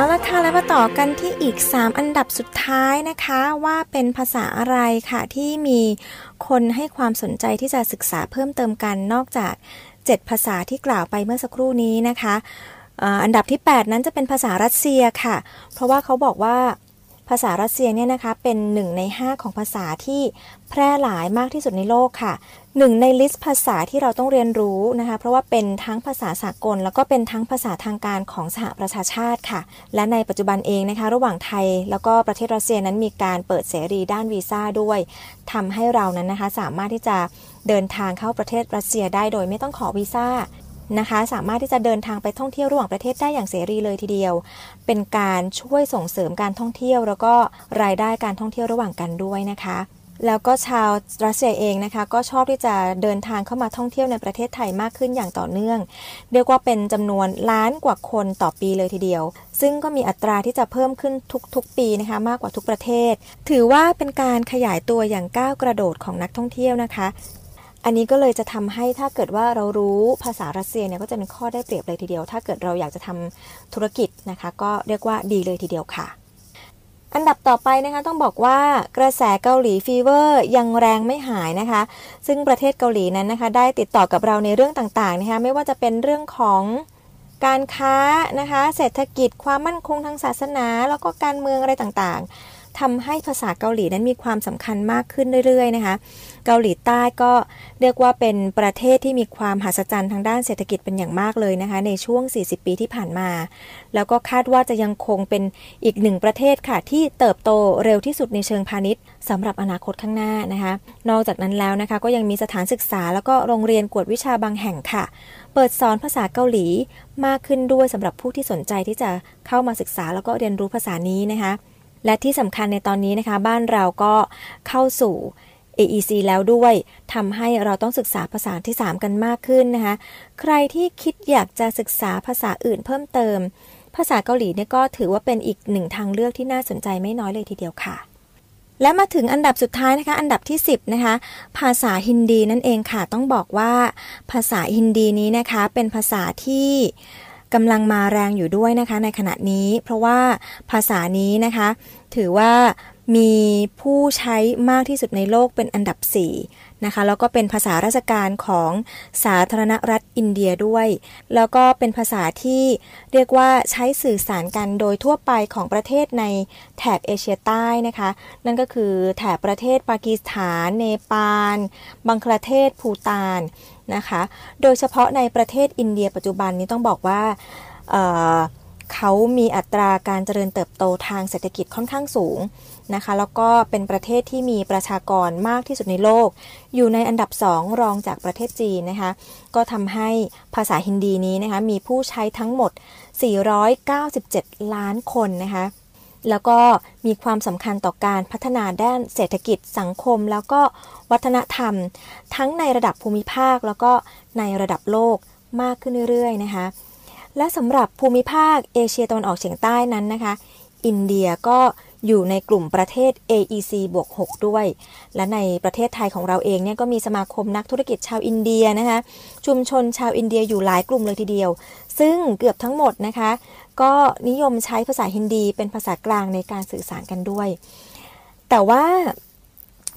เอาละค่ะแล้วมาต่อกันที่อีกสามอันดับสุดท้ายนะคะว่าเป็นภาษาอะไรค่ะที่มีคนให้ความสนใจที่จะศึกษาเพิ่มเติมกันนอกจากเจ็ดภาษาที่กล่าวไปเมื่อสักครู่นี้นะคะอันดับที่แปดนั้นจะเป็นภาษารัสเซียค่ะเพราะว่าเขาบอกว่าภาษารัสเซียเนี่ยนะคะเป็นหนึ่งในห้าของภาษาที่แพร่หลายมากที่สุดในโลกค่ะหนึ่งในลิสต์ภาษาที่เราต้องเรียนรู้นะคะเพราะว่าเป็นทั้งภาษาสากลแล้วก็เป็นทั้งภาษาทางการของสหประชาชาติค่ะและในปัจจุบันเองนะคะระหว่างไทยแล้วก็ประเทศรัสเซียนั้นมีการเปิดเสรีด้านวีซ่าด้วยทำให้เรานั้นนะคะสามารถที่จะเดินทางเข้าประเทศรัสเซียได้โดยไม่ต้องขอวีซ่านะคะสามารถที่จะเดินทางไปท่องเที่ยวระหว่างประเทศได้อย่างเสรีเลยทีเดียวเป็นการช่วยส่งเสริมการท่องเที่ยวแล้วก็รายได้การท่องเที่ยวระหว่างกันด้วยนะคะแล้วก็ชาวรัสเซียเองนะคะก็ชอบที่จะเดินทางเข้ามาท่องเที่ยวในประเทศไทยมากขึ้นอย่างต่อเนื่องเรียกว่าเป็นจำนวนล้านกว่าคนต่อปีเลยทีเดียวซึ่งก็มีอัตราที่จะเพิ่มขึ้นทุกๆปีนะคะมากกว่าทุกประเทศถือว่าเป็นการขยายตัวอย่างก้าวกระโดดของนักท่องเที่ยวนะคะอันนี้ก็เลยจะทำให้ถ้าเกิดว่าเรารู้ภาษารัสเซียเนี่ยก็จะเป็นข้อได้เปรียบเลยทีเดียวถ้าเกิดเราอยากจะทำธุรกิจนะคะก็เรียกว่าดีเลยทีเดียวค่ะอันดับต่อไปนะคะต้องบอกว่ากระแสเกาหลีฟีเวอร์ยังแรงไม่หายนะคะซึ่งประเทศเกาหลีนั้นนะคะได้ติดต่อกับเราในเรื่องต่างๆนะคะไม่ว่าจะเป็นเรื่องของการค้านะคะเศรษฐกิจความมั่นคงทางศาสนาแล้วก็การเมืองอะไรต่างๆ ทำให้ภาษาเกาหลีนั้นมีความสำคัญมากขึ้นเรื่อยๆนะคะเกาหลีใต้ก็เรียกว่าเป็นประเทศที่มีความมหัศจรรย์ทางด้านเศรษฐกิจเป็นอย่างมากเลยนะคะในช่วงสี่สิบปีที่ผ่านมาแล้วก็คาดว่าจะยังคงเป็นอีกหนึ่งประเทศค่ะที่เติบโตเร็วที่สุดในเชิงพาณิชย์สำหรับอนาคตข้างหน้านะคะนอกจากนั้นแล้วนะคะก็ยังมีสถานศึกษาแล้วก็โรงเรียนกวดวิชาบางแห่งค่ะเปิดสอนภาษาเกาหลีมากขึ้นด้วยสำหรับผู้ที่สนใจที่จะเข้ามาศึกษาแล้วก็เรียนรู้ภาษานี้นะคะและที่สำคัญในตอนนี้นะคะบ้านเราก็เข้าสู่ เอ อี ซี แล้วด้วยทำให้เราต้องศึกษาภาษาที่สามกันมากขึ้นนะคะใครที่คิดอยากจะศึกษาภาษาอื่นเพิ่มเติมภาษาเกาหลีเนี่ยก็ถือว่าเป็นอีกหนึ่งทางเลือกที่น่าสนใจไม่น้อยเลยทีเดียวค่ะและมาถึงอันดับสุดท้ายนะคะอันดับที่สิบนะคะภาษาฮินดีนั่นเองค่ะต้องบอกว่าภาษาฮินดีนี้นะคะเป็นภาษาที่กำลังมาแรงอยู่ด้วยนะคะในขณะนี้เพราะว่าภาษานี้นะคะถือว่ามีผู้ใช้มากที่สุดในโลกเป็นอันดับสี่นะคะแล้วก็เป็นภาษาราชการของสาธารณรัฐอินเดียด้วยแล้วก็เป็นภาษาที่เรียกว่าใช้สื่อสารกันโดยทั่วไปของประเทศในแถบเอเชียใต้นะคะนั่นก็คือแถบประเทศปากีสถานเนปาลบังคลาเทศภูฏานนะคะโดยเฉพาะในประเทศอินเดียปัจจุบันนี้ต้องบอกว่าเอ่อเขามีอัตราการเจริญเติบโตทางเศรษฐกิจค่อนข้างสูงนะคะแล้วก็เป็นประเทศที่มีประชากรมากที่สุดในโลกอยู่ในอันดับสองรองจากประเทศจีนนะคะก็ทำให้ภาษาฮินดีนี้นะคะมีผู้ใช้ทั้งหมดสี่ร้อยเก้าสิบเจ็ดล้านคนนะคะแล้วก็มีความสำคัญต่อการพัฒนาด้านเศรษฐกิจสังคมแล้วก็วัฒนธรรมทั้งในระดับภูมิภาคแล้วก็ในระดับโลกมากขึ้นเรื่อยๆนะคะและสำหรับภูมิภาคเอเชียตะวันออกเฉียงใต้นั้นนะคะอินเดียก็อยู่ในกลุ่มประเทศ เอ อี ซี บวกหกด้วยและในประเทศไทยของเราเองเนี่ยก็มีสมาคมนักธุรกิจชาวอินเดียนะคะชุมชนชาวอินเดียอยู่หลายกลุ่มเลยทีเดียวซึ่งเกือบทั้งหมดนะคะก็นิยมใช้ภาษาฮินดีเป็นภาษากลางในการสื่อสารกันด้วยแต่ว่า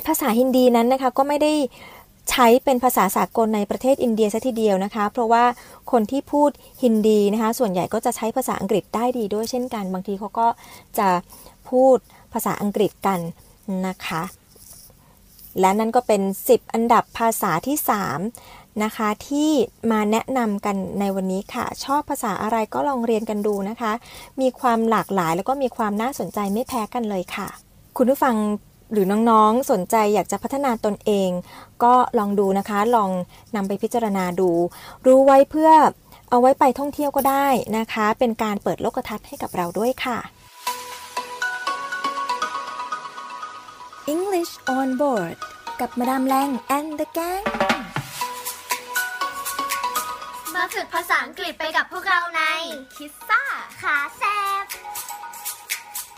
ภาษาฮินดีนั้นนะคะก็ไม่ได้ใช้เป็นภาษาสากลในประเทศอินเดียซะทีเดียวนะคะเพราะว่าคนที่พูดฮินดีนะคะส่วนใหญ่ก็จะใช้ภาษาอังกฤษได้ดีด้วยเช่นกันบางทีเขาก็จะพูดภาษาอังกฤษกันนะคะและนั่นก็เป็นสิบอันดับภาษาที่สามนะคะที่มาแนะนำกันในวันนี้ค่ะชอบภาษาอะไรก็ลองเรียนกันดูนะคะมีความหลากหลายแล้วก็มีความน่าสนใจไม่แพ้กันเลยค่ะคุณผู้ฟังหรือน้องๆสนใจอยากจะพัฒนาตนเองก็ลองดูนะคะลองนำไปพิจารณาดูรู้ไว้เพื่อเอาไว้ไปท่องเที่ยวก็ได้นะคะเป็นการเปิดโลกทัศน์ให้กับเราด้วยค่ะ English on board กับ Madame Lang and the gang มาฝึกภาษาอังกฤษไปกับพวกเราในคิสซ่าขาแซ่บ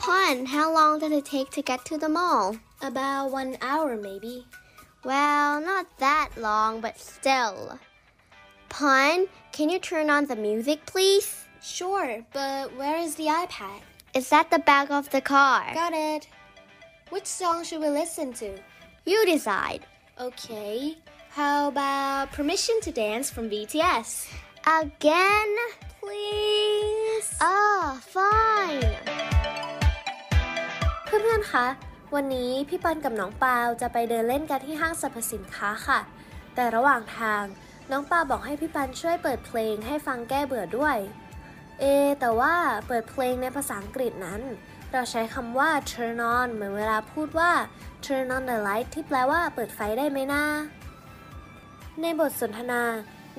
Pon, how long did it take to get to the mall? About one hour, maybe. Well, not that long, but still. Pon, can you turn on the music, please? Sure, but where is the iPad? It's at the back of the car. Got it. Which song should we listen to? You decide. Okay. How about Permission to Dance from บี ที เอส? Again, please. Ah, fine.เพื่อนๆคะวันนี้พี่ปอนกับน้องปาวจะไปเดินเล่นกันที่ห้างสรรพสินค้าค่ะแต่ระหว่างทางน้องปาวบอกให้พี่ปอนช่วยเปิดเพลงให้ฟังแก้เบื่อด้วยเอแต่ว่าเปิดเพลงในภาษาอังกฤษนั้นเราใช้คำว่า turn on เหมือนเวลาพูดว่า turn on the light ที่แปลว่าเปิดไฟได้ไหมนะในบทสนทนา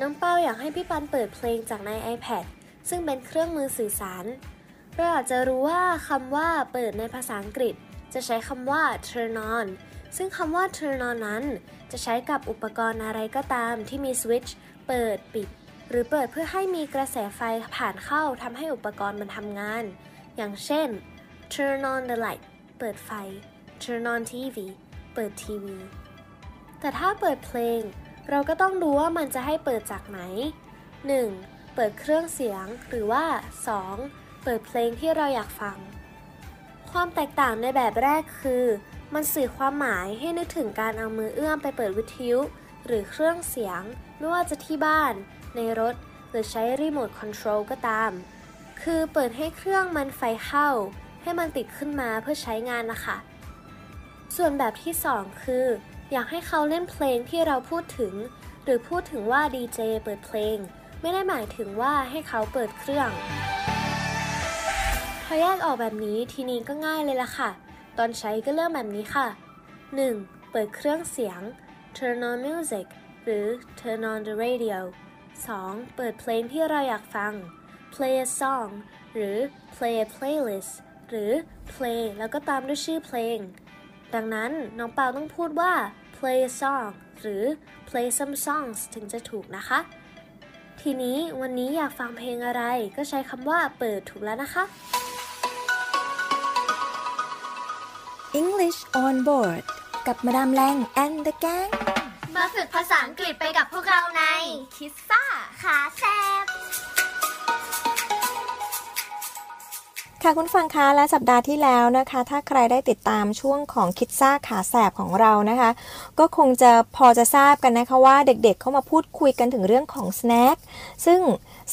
น้องปาวอยากให้พี่ปอนเปิดเพลงจากใน iPad ซึ่งเป็นเครื่องมือสื่อสารเราอาจจะรู้ว่าคำว่าเปิดในภาษาอังกฤษจะใช้คำว่า turn on ซึ่งคำว่า turn on นั้นจะใช้กับอุปกรณ์อะไรก็ตามที่มีสวิตช์เปิดปิดหรือเปิดเพื่อให้มีกระแสไฟผ่านเข้าทำให้อุปกรณ์มันทำงานอย่างเช่น turn on the light เปิดไฟ turn on ที วี เปิดทีวีแต่ถ้าเปิดเพลงเราก็ต้องดูว่ามันจะให้เปิดจากไหนหนึ่งเปิดเครื่องเสียงหรือว่าสองเปิดเพลงที่เราอยากฟังความแตกต่างในแบบแรกคือมันสื่อความหมายให้นึกถึงการเอามือเอื้อมไปเปิดวิทยุหรือเครื่องเสียงไม่ว่าจะที่บ้านในรถหรือใช้รีโมทคอนโทรลก็ตามคือเปิดให้เครื่องมันไฟเข้า ให้มันติดขึ้นมาเพื่อใช้งานนะคะส่วนแบบที่สองคืออยากให้เขาเล่นเพลงที่เราพูดถึงหรือพูดถึงว่าดีเจเปิดเพลงไม่ได้หมายถึงว่าให้เขาเปิดเครื่องพอแยกออกแบบนี้ทีนี้ก็ง่ายเลยล่ะค่ะตอนใช้ก็เริ่มแบบนี้ค่ะหนึ่งเปิดเครื่องเสียง turn on music หรือ turn on the radio สองเปิดเพลงที่เราอยากฟัง play a song หรือ play a playlist หรือ play แล้วก็ตามด้วยชื่อเพลงดังนั้นน้องเปาต้องพูดว่า play a song หรือ play some songs ถึงจะถูกนะคะทีนี้วันนี้อยากฟังเพลงอะไรก็ใช้คำว่าเปิดถูกแล้วนะคะ English on board กับ Madame Lang and the gang มาฝึกภาษาอังกฤษไปกับพวกเราในคิสซ่าขาแซ่บค่ะคุณฟังคะและสัปดาห์ที่แล้วนะคะถ้าใครได้ติดตามช่วงของคิดซ่าขาแสบของเรานะคะก็คงจะพอจะทราบกันนะคะว่าเด็กๆ เ, เข้ามาพูดคุยกันถึงเรื่องของสแน็คซึ่ง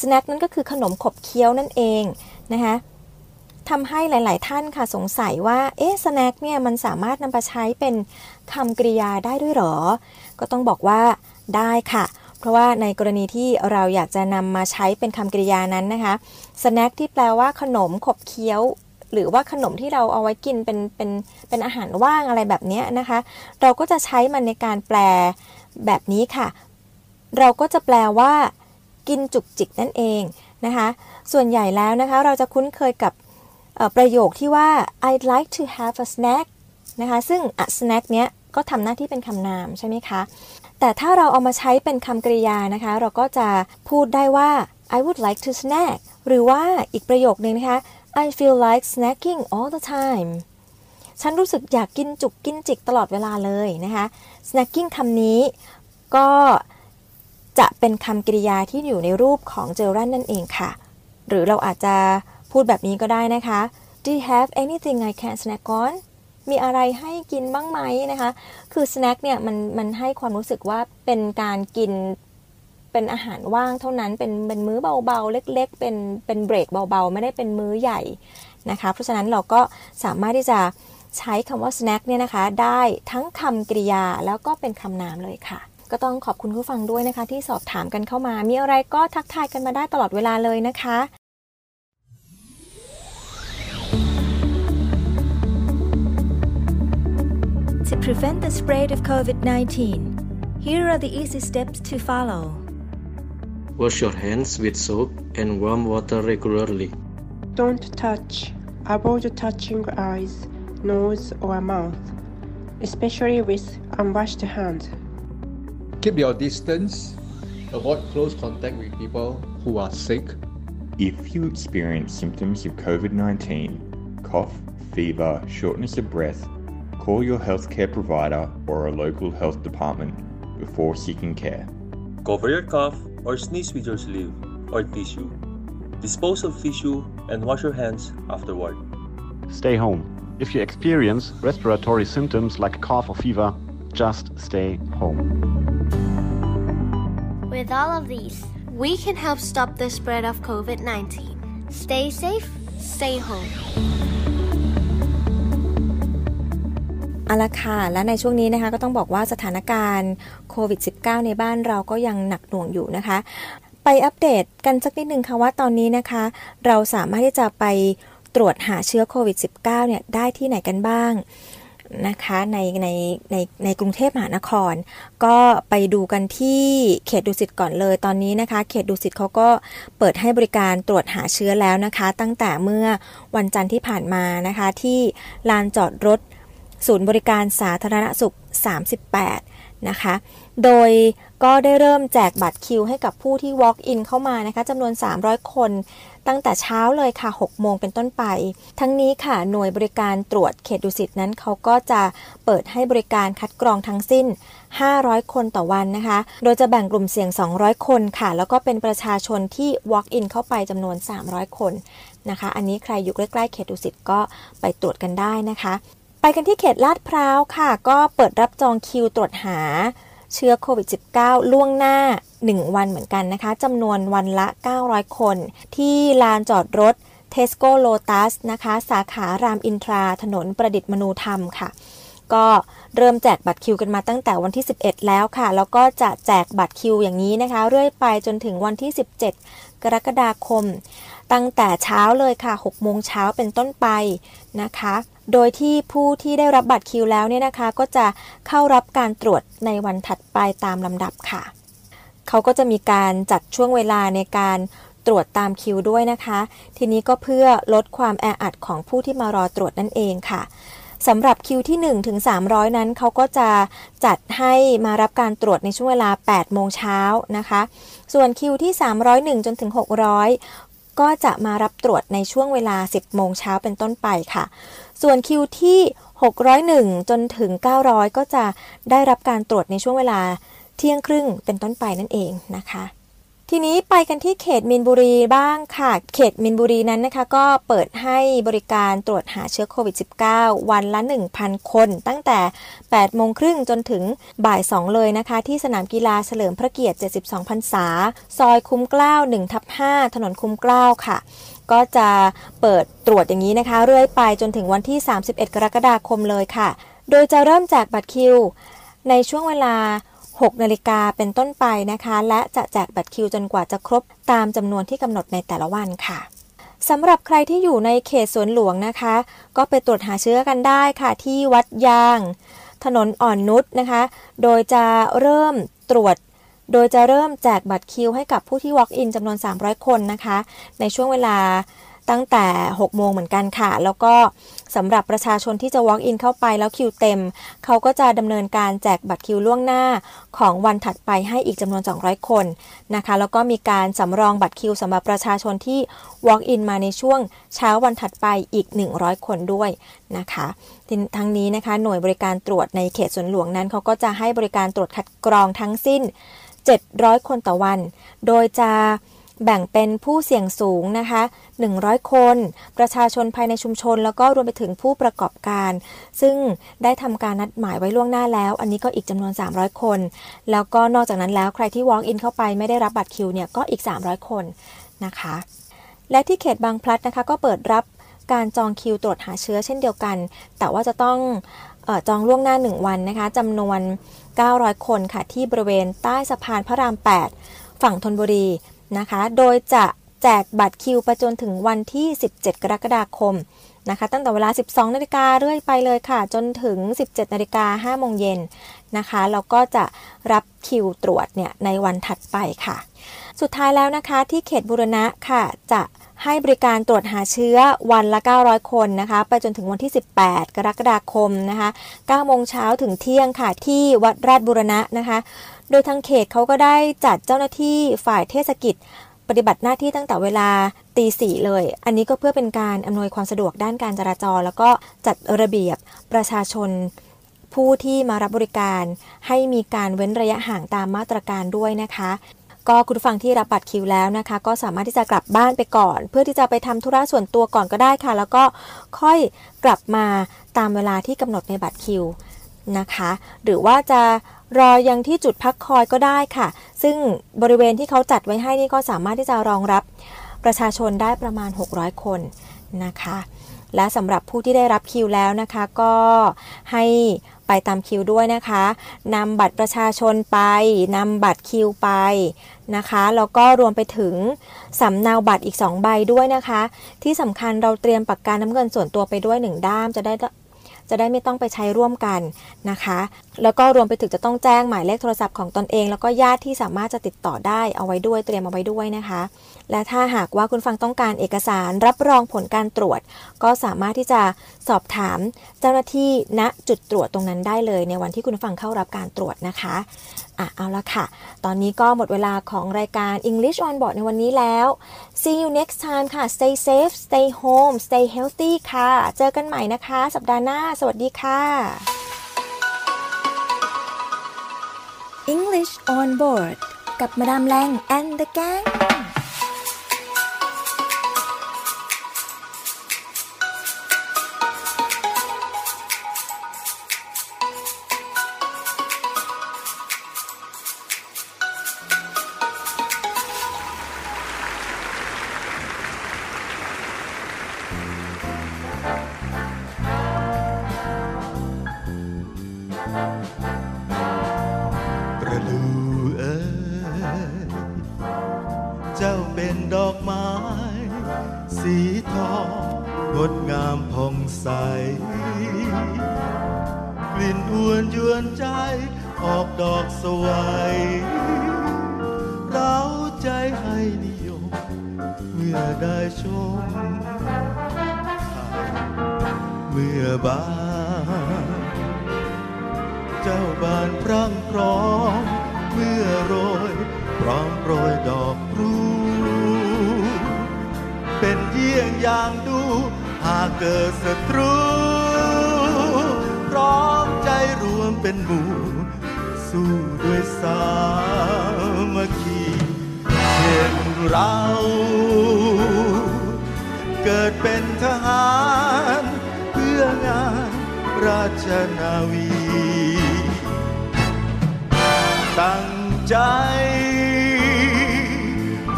สแน็คนั้นก็คือขนมขบเคี้ยวนั่นเองนะคะทำให้หลายๆท่านค่ะสงสัยว่าเอ๊ะสแน็คเนี่ยมันสามารถนำไปใช้เป็นคำกริยาได้ด้วยหรอก็ต้องบอกว่าได้ค่ะเพราะว่าในกรณีที่เราอยากจะนำมาใช้เป็นคำกริยานั้นนะคะสแน็คที่แปลว่าขนมขบเคี้ยวหรือว่าขนมที่เราเอาไว้กินเป็นเป็นเป็นอาหารว่างอะไรแบบนี้นะคะเราก็จะใช้มันในการแปลแบบนี้ค่ะเราก็จะแปลว่ากินจุกจิกนั่นเองนะคะส่วนใหญ่แล้วนะคะเราจะคุ้นเคยกับประโยคที่ว่า I'd like to have a snack นะคะซึ่ง a snack เนี้ยก็ทำหน้าที่เป็นคำนามใช่ไหมคะแต่ถ้าเราเอามาใช้เป็นคำกริยานะคะเราก็จะพูดได้ว่า I would like to snack หรือว่าอีกประโยคนึงนะคะ I feel like snacking all the time ฉันรู้สึกอยากกินจุกกินจิกตลอดเวลาเลยนะคะ snacking คำนี้ก็จะเป็นคำกริยาที่อยู่ในรูปของ gerund นั่นเองค่ะหรือเราอาจจะพูดแบบนี้ก็ได้นะคะ Do you have anything I can snack onมีอะไรให้กินบ้างไหมนะคะคือสแน็คเนี่ยมันมันให้ความรู้สึกว่าเป็นการกินเป็นอาหารว่างเท่านั้นเป็นเป็นมื้อเบาๆเล็กๆเป็นเป็นเบรกเบาๆไม่ได้เป็นมื้อใหญ่นะคะเพราะฉะนั้นเราก็สามารถที่จะใช้คำว่าสแน็คเนี่ยนะคะได้ทั้งคำกริยาแล้วก็เป็นคำนามเลยค่ะก็ต้องขอบคุณผู้ฟังด้วยนะคะที่สอบถามกันเข้ามามีอะไรก็ทักทายกันมาได้ตลอดเวลาเลยนะคะTo prevent the spread of covid nineteen, here are the easy steps to follow. Wash your hands with soap and warm water regularly. Don't touch. Avoid touching eyes, nose, or mouth, especially with unwashed hands. Keep your distance. Avoid close contact with people who are sick. If you experience symptoms of covid nineteen, cough, fever, shortness of breath,Call your healthcare provider or a local health department before seeking care. Cover your cough or sneeze with your sleeve or tissue. Dispose of tissue and wash your hands afterward. Stay home. If you experience respiratory symptoms like cough or fever, just stay home. With all of these, we can help stop the spread of covid nineteen. Stay safe, stay home.เอาละค่ะและในช่วงนี้นะคะก็ต้องบอกว่าสถานการณ์โควิด สิบเก้า ในบ้านเราก็ยังหนักหน่วงอยู่นะคะไปอัปเดตกันสักนิดนึงค่ะว่าตอนนี้นะคะเราสามารถที่จะไปตรวจหาเชื้อโควิด สิบเก้า เนี่ยได้ที่ไหนกันบ้างนะคะในในในในกรุงเทพมหานครก็ไปดูกันที่เขตดุสิตก่อนเลยตอนนี้นะคะเขตดุสิตเขาก็เปิดให้บริการตรวจหาเชื้อแล้วนะคะตั้งแต่เมื่อวันจันทร์ที่ผ่านมานะคะที่ลานจอดรถศูนย์บริการสาธารณสุขสามสิบแปดนะคะโดยก็ได้เริ่มแจกบัตรคิวให้กับผู้ที่ walk in เข้ามานะคะจำนวนสามร้อยคนตั้งแต่เช้าเลยค่ะหกโมงเป็นต้นไปทั้งนี้ค่ะหน่วยบริการตรวจเขตดุสิตนั้นเขาก็จะเปิดให้บริการคัดกรองทั้งสิ้นห้าร้อยคนต่อวันนะคะโดยจะแบ่งกลุ่มเสี่ยงสองร้อยคนค่ะแล้วก็เป็นประชาชนที่ walk in เข้าไปจำนวนสามร้อยคนนะคะอันนี้ใครอยู่ใกล้ๆเขตดุสิตก็ไปตรวจกันได้นะคะไปกันที่เขตลาดพร้าวค่ะก็เปิดรับจองคิวตรวจหาเชื้อโควิด สิบเก้า ล่วงหน้าหนึ่งวันเหมือนกันนะคะจำนวนวันละเก้าร้อยคนที่ลานจอดรถ เทสโก้โลตัสนะคะสาขารามอินทราถนนประดิษฐ์มนูธรรมค่ะก็เริ่มแจกบัตรคิวกันมาตั้งแต่วันที่สิบเอ็ดแล้วค่ะแล้วก็จะแจกบัตรคิวอย่างนี้นะคะเรื่อยไปจนถึงวันที่สิบเจ็ดกรกฎาคมตั้งแต่เช้าเลยค่ะหกโมงเช้าเป็นต้นไปนะคะโดยที่ผู้ที่ได้รับบัตรคิวแล้วเนี่ยนะคะก็จะเข้ารับการตรวจในวันถัดไปตามลำดับค่ะเขาก็จะมีการจัดช่วงเวลาในการตรวจตามคิวด้วยนะคะทีนี้ก็เพื่อลดความแออัดของผู้ที่มารอตรวจนั่นเองค่ะสำหรับคิวที่หนึ่งถึงสามร้อยนั้นเขาก็จะจัดให้มารับการตรวจในช่วงเวลาแปดโมงเช้านะคะส่วนคิวที่สามร้อยเอ็ดจนถึงหกร้อยก็จะมารับตรวจในช่วงเวลาสิบโมงเช้าเป็นต้นไปค่ะส่วนคิวที่หกร้อยเอ็ดจนถึงเก้าร้อยก็จะได้รับการตรวจในช่วงเวลาเที่ยงครึ่งเป็นต้นไปนั่นเองนะคะทีนี้ไปกันที่เขตมีนบุรีบ้างค่ะเขตมีนบุรีนั้นนะคะก็เปิดให้บริการตรวจหาเชื้อโควิด สิบเก้า วันละ หนึ่งพัน คนตั้งแต่ แปดโมงครึ่ง นจนถึงบ่ายสองเลยนะคะที่สนามกีฬาเฉลิมพระเกียรติเจ็ดสิบสองพรรษาซอยคุ้มเกล้า หนึ่งทับห้า ถนนคุ้มเกล้าค่ะก็จะเปิดตรวจอย่างนี้นะคะเรื่อยไปจนถึงวันที่สามสิบเอ็ดกรกฎาคมเลยค่ะโดยจะเริ่มแจกบัตรคิวในช่วงเวลาหกนาฬิกาเป็นต้นไปนะคะและจะแจกบัตรคิวจนกว่าจะครบตามจำนวนที่กำหนดในแต่ละวันค่ะสำหรับใครที่อยู่ในเขตสวนหลวงนะคะก็ไปตรวจหาเชื้อกันได้ค่ะที่วัดยางถนนอ่อนนุชนะคะโดยจะเริ่มตรวจโดยจะเริ่มแจกบัตรคิวให้กับผู้ที่ walk in จำนวนสามร้อยคนนะคะในช่วงเวลาตั้งแต่หกโมงเหมือนกันค่ะแล้วก็สำหรับประชาชนที่จะ walk in เข้าไปแล้วคิวเต็มเขาก็จะดำเนินการแจกบัตรคิวล่วงหน้าของวันถัดไปให้อีกจำนวนสองร้อยคนนะคะแล้วก็มีการสำรองบัตรคิวสำหรับประชาชนที่ walk in มาในช่วงเช้าวันถัดไปอีกหนึ่งร้อยคนด้วยนะคะทั้งนี้นะคะหน่วยบริการตรวจในเขตสวนหลวงนั้นเขาก็จะให้บริการตรวจคัดกรองทั้งสิ้นเจ็ดร้อยคนต่อวันโดยจะแบ่งเป็นผู้เสี่ยงสูงนะคะหนึ่งร้อยคนประชาชนภายในชุมชนแล้วก็รวมไปถึงผู้ประกอบการซึ่งได้ทำการนัดหมายไว้ล่วงหน้าแล้วอันนี้ก็อีกจำนวนสามร้อยคนแล้วก็นอกจากนั้นแล้วใครที่ walk in เข้าไปไม่ได้รับบัตรคิวเนี่ยก็อีกสามร้อยคนนะคะและที่เขตบางพลัดนะคะก็เปิดรับการจองคิวตรวจหาเชื้อเช่นเดียวกันแต่ว่าจะต้องเอ่อจองล่วงหน้าหนึ่งวันนะคะจำนวนเก้าร้อยคนค่ะที่บริเวณใต้สะพานพระรามแปดฝั่งธนบุรีนะคะโดยจะแจกบัตรคิวไปจนถึงวันที่สิบเจ็ดกรกฎาคมนะคะตั้งแต่เวลาสิบสองนาฬิกาเรื่อยไปเลยค่ะจนถึงสิบเจ็ดนาฬิกาห้าโมงเย็นนะคะแล้วก็จะรับคิวตรวจเนี่ยในวันถัดไปค่ะสุดท้ายแล้วนะคะที่เขตบูรณะค่ะจะให้บริการตรวจหาเชื้อวันละเก้าร้อยคนนะคะไปจนถึงวันที่สิบแปดกรกฎาคมนะคะเก้าโมงเช้าถึงเที่ยงค่ะที่วัดราชบูรณะนะคะโดยทางเขตเขาก็ได้จัดเจ้าหน้าที่ฝ่ายเทศกิจปฏิบัติหน้าที่ตั้งแต่เวลาตีสี่เลยอันนี้ก็เพื่อเป็นการอำนวยความสะดวกด้านการจราจรแล้วก็จัดระเบียบประชาชนผู้ที่มารับบริการให้มีการเว้นระยะห่างตามมาตรการด้วยนะคะก็คุณผู้ฟังที่รับบัตรคิวแล้วนะคะก็สามารถที่จะกลับบ้านไปก่อนเพื่อที่จะไปทำธุระส่วนตัวก่อนก็ได้ค่ะแล้วก็ค่อยกลับมาตามเวลาที่กำหนดในบัตรคิวนะคะหรือว่าจะรอยังที่จุดพักคอยก็ได้ค่ะซึ่งบริเวณที่เขาจัดไว้ให้นี่ก็สามารถที่จะรองรับประชาชนได้ประมาณหกร้อยคนนะคะและสำหรับผู้ที่ได้รับคิวแล้วนะคะก็ให้ไปตามคิวด้วยนะคะนำบัตรประชาชนไปนำบัตรคิวไปนะคะแล้วก็รวมไปถึงสำเนาบัตรอีกสองใบด้วยนะคะที่สำคัญเราเตรียมปากกาน้ำเงินส่วนตัวไปด้วยหนึ่งด้ามจะได้จะได้ไม่ต้องไปใช้ร่วมกันนะคะแล้วก็รวมไปถึงจะต้องแจ้งหมายเลขโทรศัพท์ของตนเองแล้วก็ญาติที่สามารถจะติดต่อได้เอาไว้ด้วยเตรียมเอาไว้ด้วยนะคะและถ้าหากว่าคุณฟังต้องการเอกสารรับรองผลการตรวจก็สามารถที่จะสอบถามเจ้าหน้าที่ณจุดตรวจตรงนั้นได้เลยในวันที่คุณฟังเข้ารับการตรวจนะคะอ่ะเอาละค่ะตอนนี้ก็หมดเวลาของรายการ English on board ในวันนี้แล้ว See you next time ค่ะ Stay safe Stay home Stay healthy ค่ะเจอกันใหม่นะคะสัปดาห์หน้าสวัสดีค่ะ English on board กับ Madame Lang and the gang เจ้าเป็นดอกไม้สีทองงดงามผ่องใสกลิ่นอวนยวนใจออกดอกสวยเร้าใจให้นิยมเมื่อได้ชมเมื่อบานเจ้าบานพรั่งพร้อมเมื่อโรยพร้อมโปรยดอกรูเป็นเยี่ยงอย่างดูหากเกิดศัตรูพร้อมใจรวมเป็นหมู่สู้ด้วยสามัคคีเช่นเราเกิดเป็นทหารเพื่องานราชนาวีตั้งใจ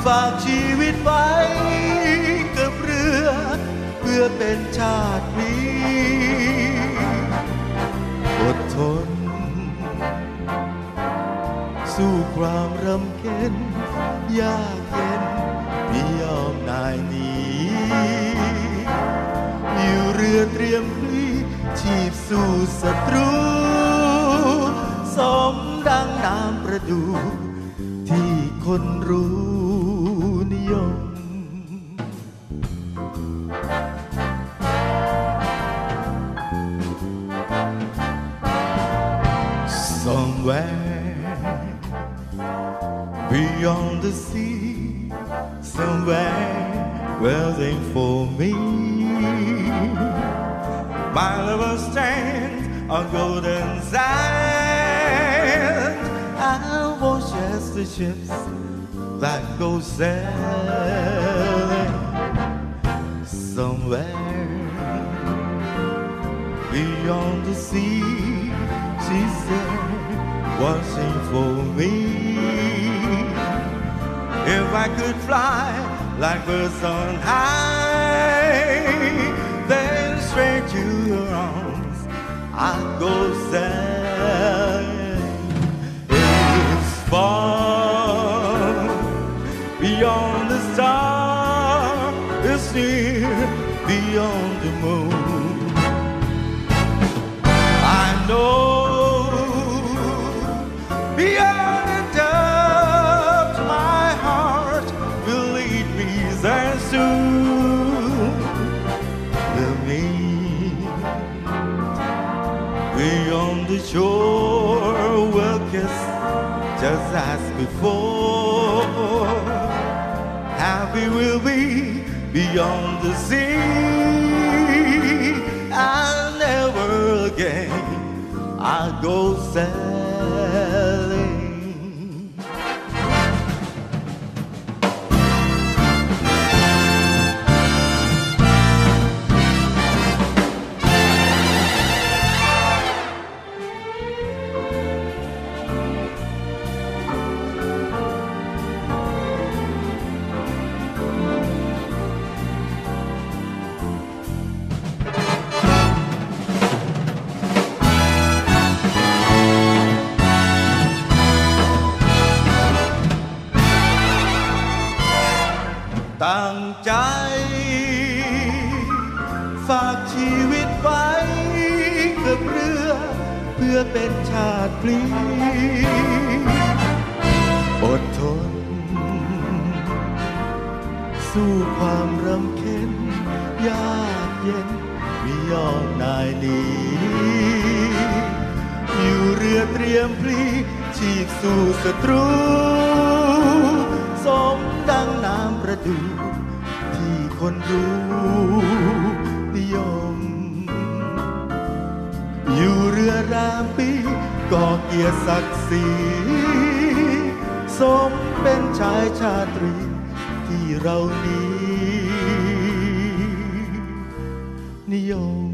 ฝากชีวิตไว้กับเรือเพื่อเป็นชาตินี้อดทนสู้ความรำเค็ญยากเย็นไม่ยอมนายหนีอยู่เรือเตรียมพลีชีพสู่ศัตรูสมดังน้ำประดู่ที่คนรู้นิยมSomewhere beyond the sea, somewhere waiting for me. My lover stands on golden sand. I watches the ships that go sailing. Somewhere beyond the sea, she said.Watching for me. If I could fly like birds on high, then straight to your arms I'd go sailing. It's far beyond the stars, it's near beyond the moon. I know.Beyond the depth, my heart will lead me there soon. We'll meet beyond the shore, we'll kiss just as before. Happy we'll be beyond the sea. I'll never again, I'll go sailing.ตั้งใจฝากชีวิตไว้กับเรือเพื่อเป็นชาติพลีอดทนสู้ความรำเค็ญยากเย็นไม่ยอมนายหนีอยู่เรือเตรียมพลีชีพสู่ศัตรูสมดังน้ำประดู่ที่คนรู้นิยมอยู่เรือรามปีก่อเกียรติศักดิ์ศรีสมเป็นชายชาตรีที่เรานี้นิยม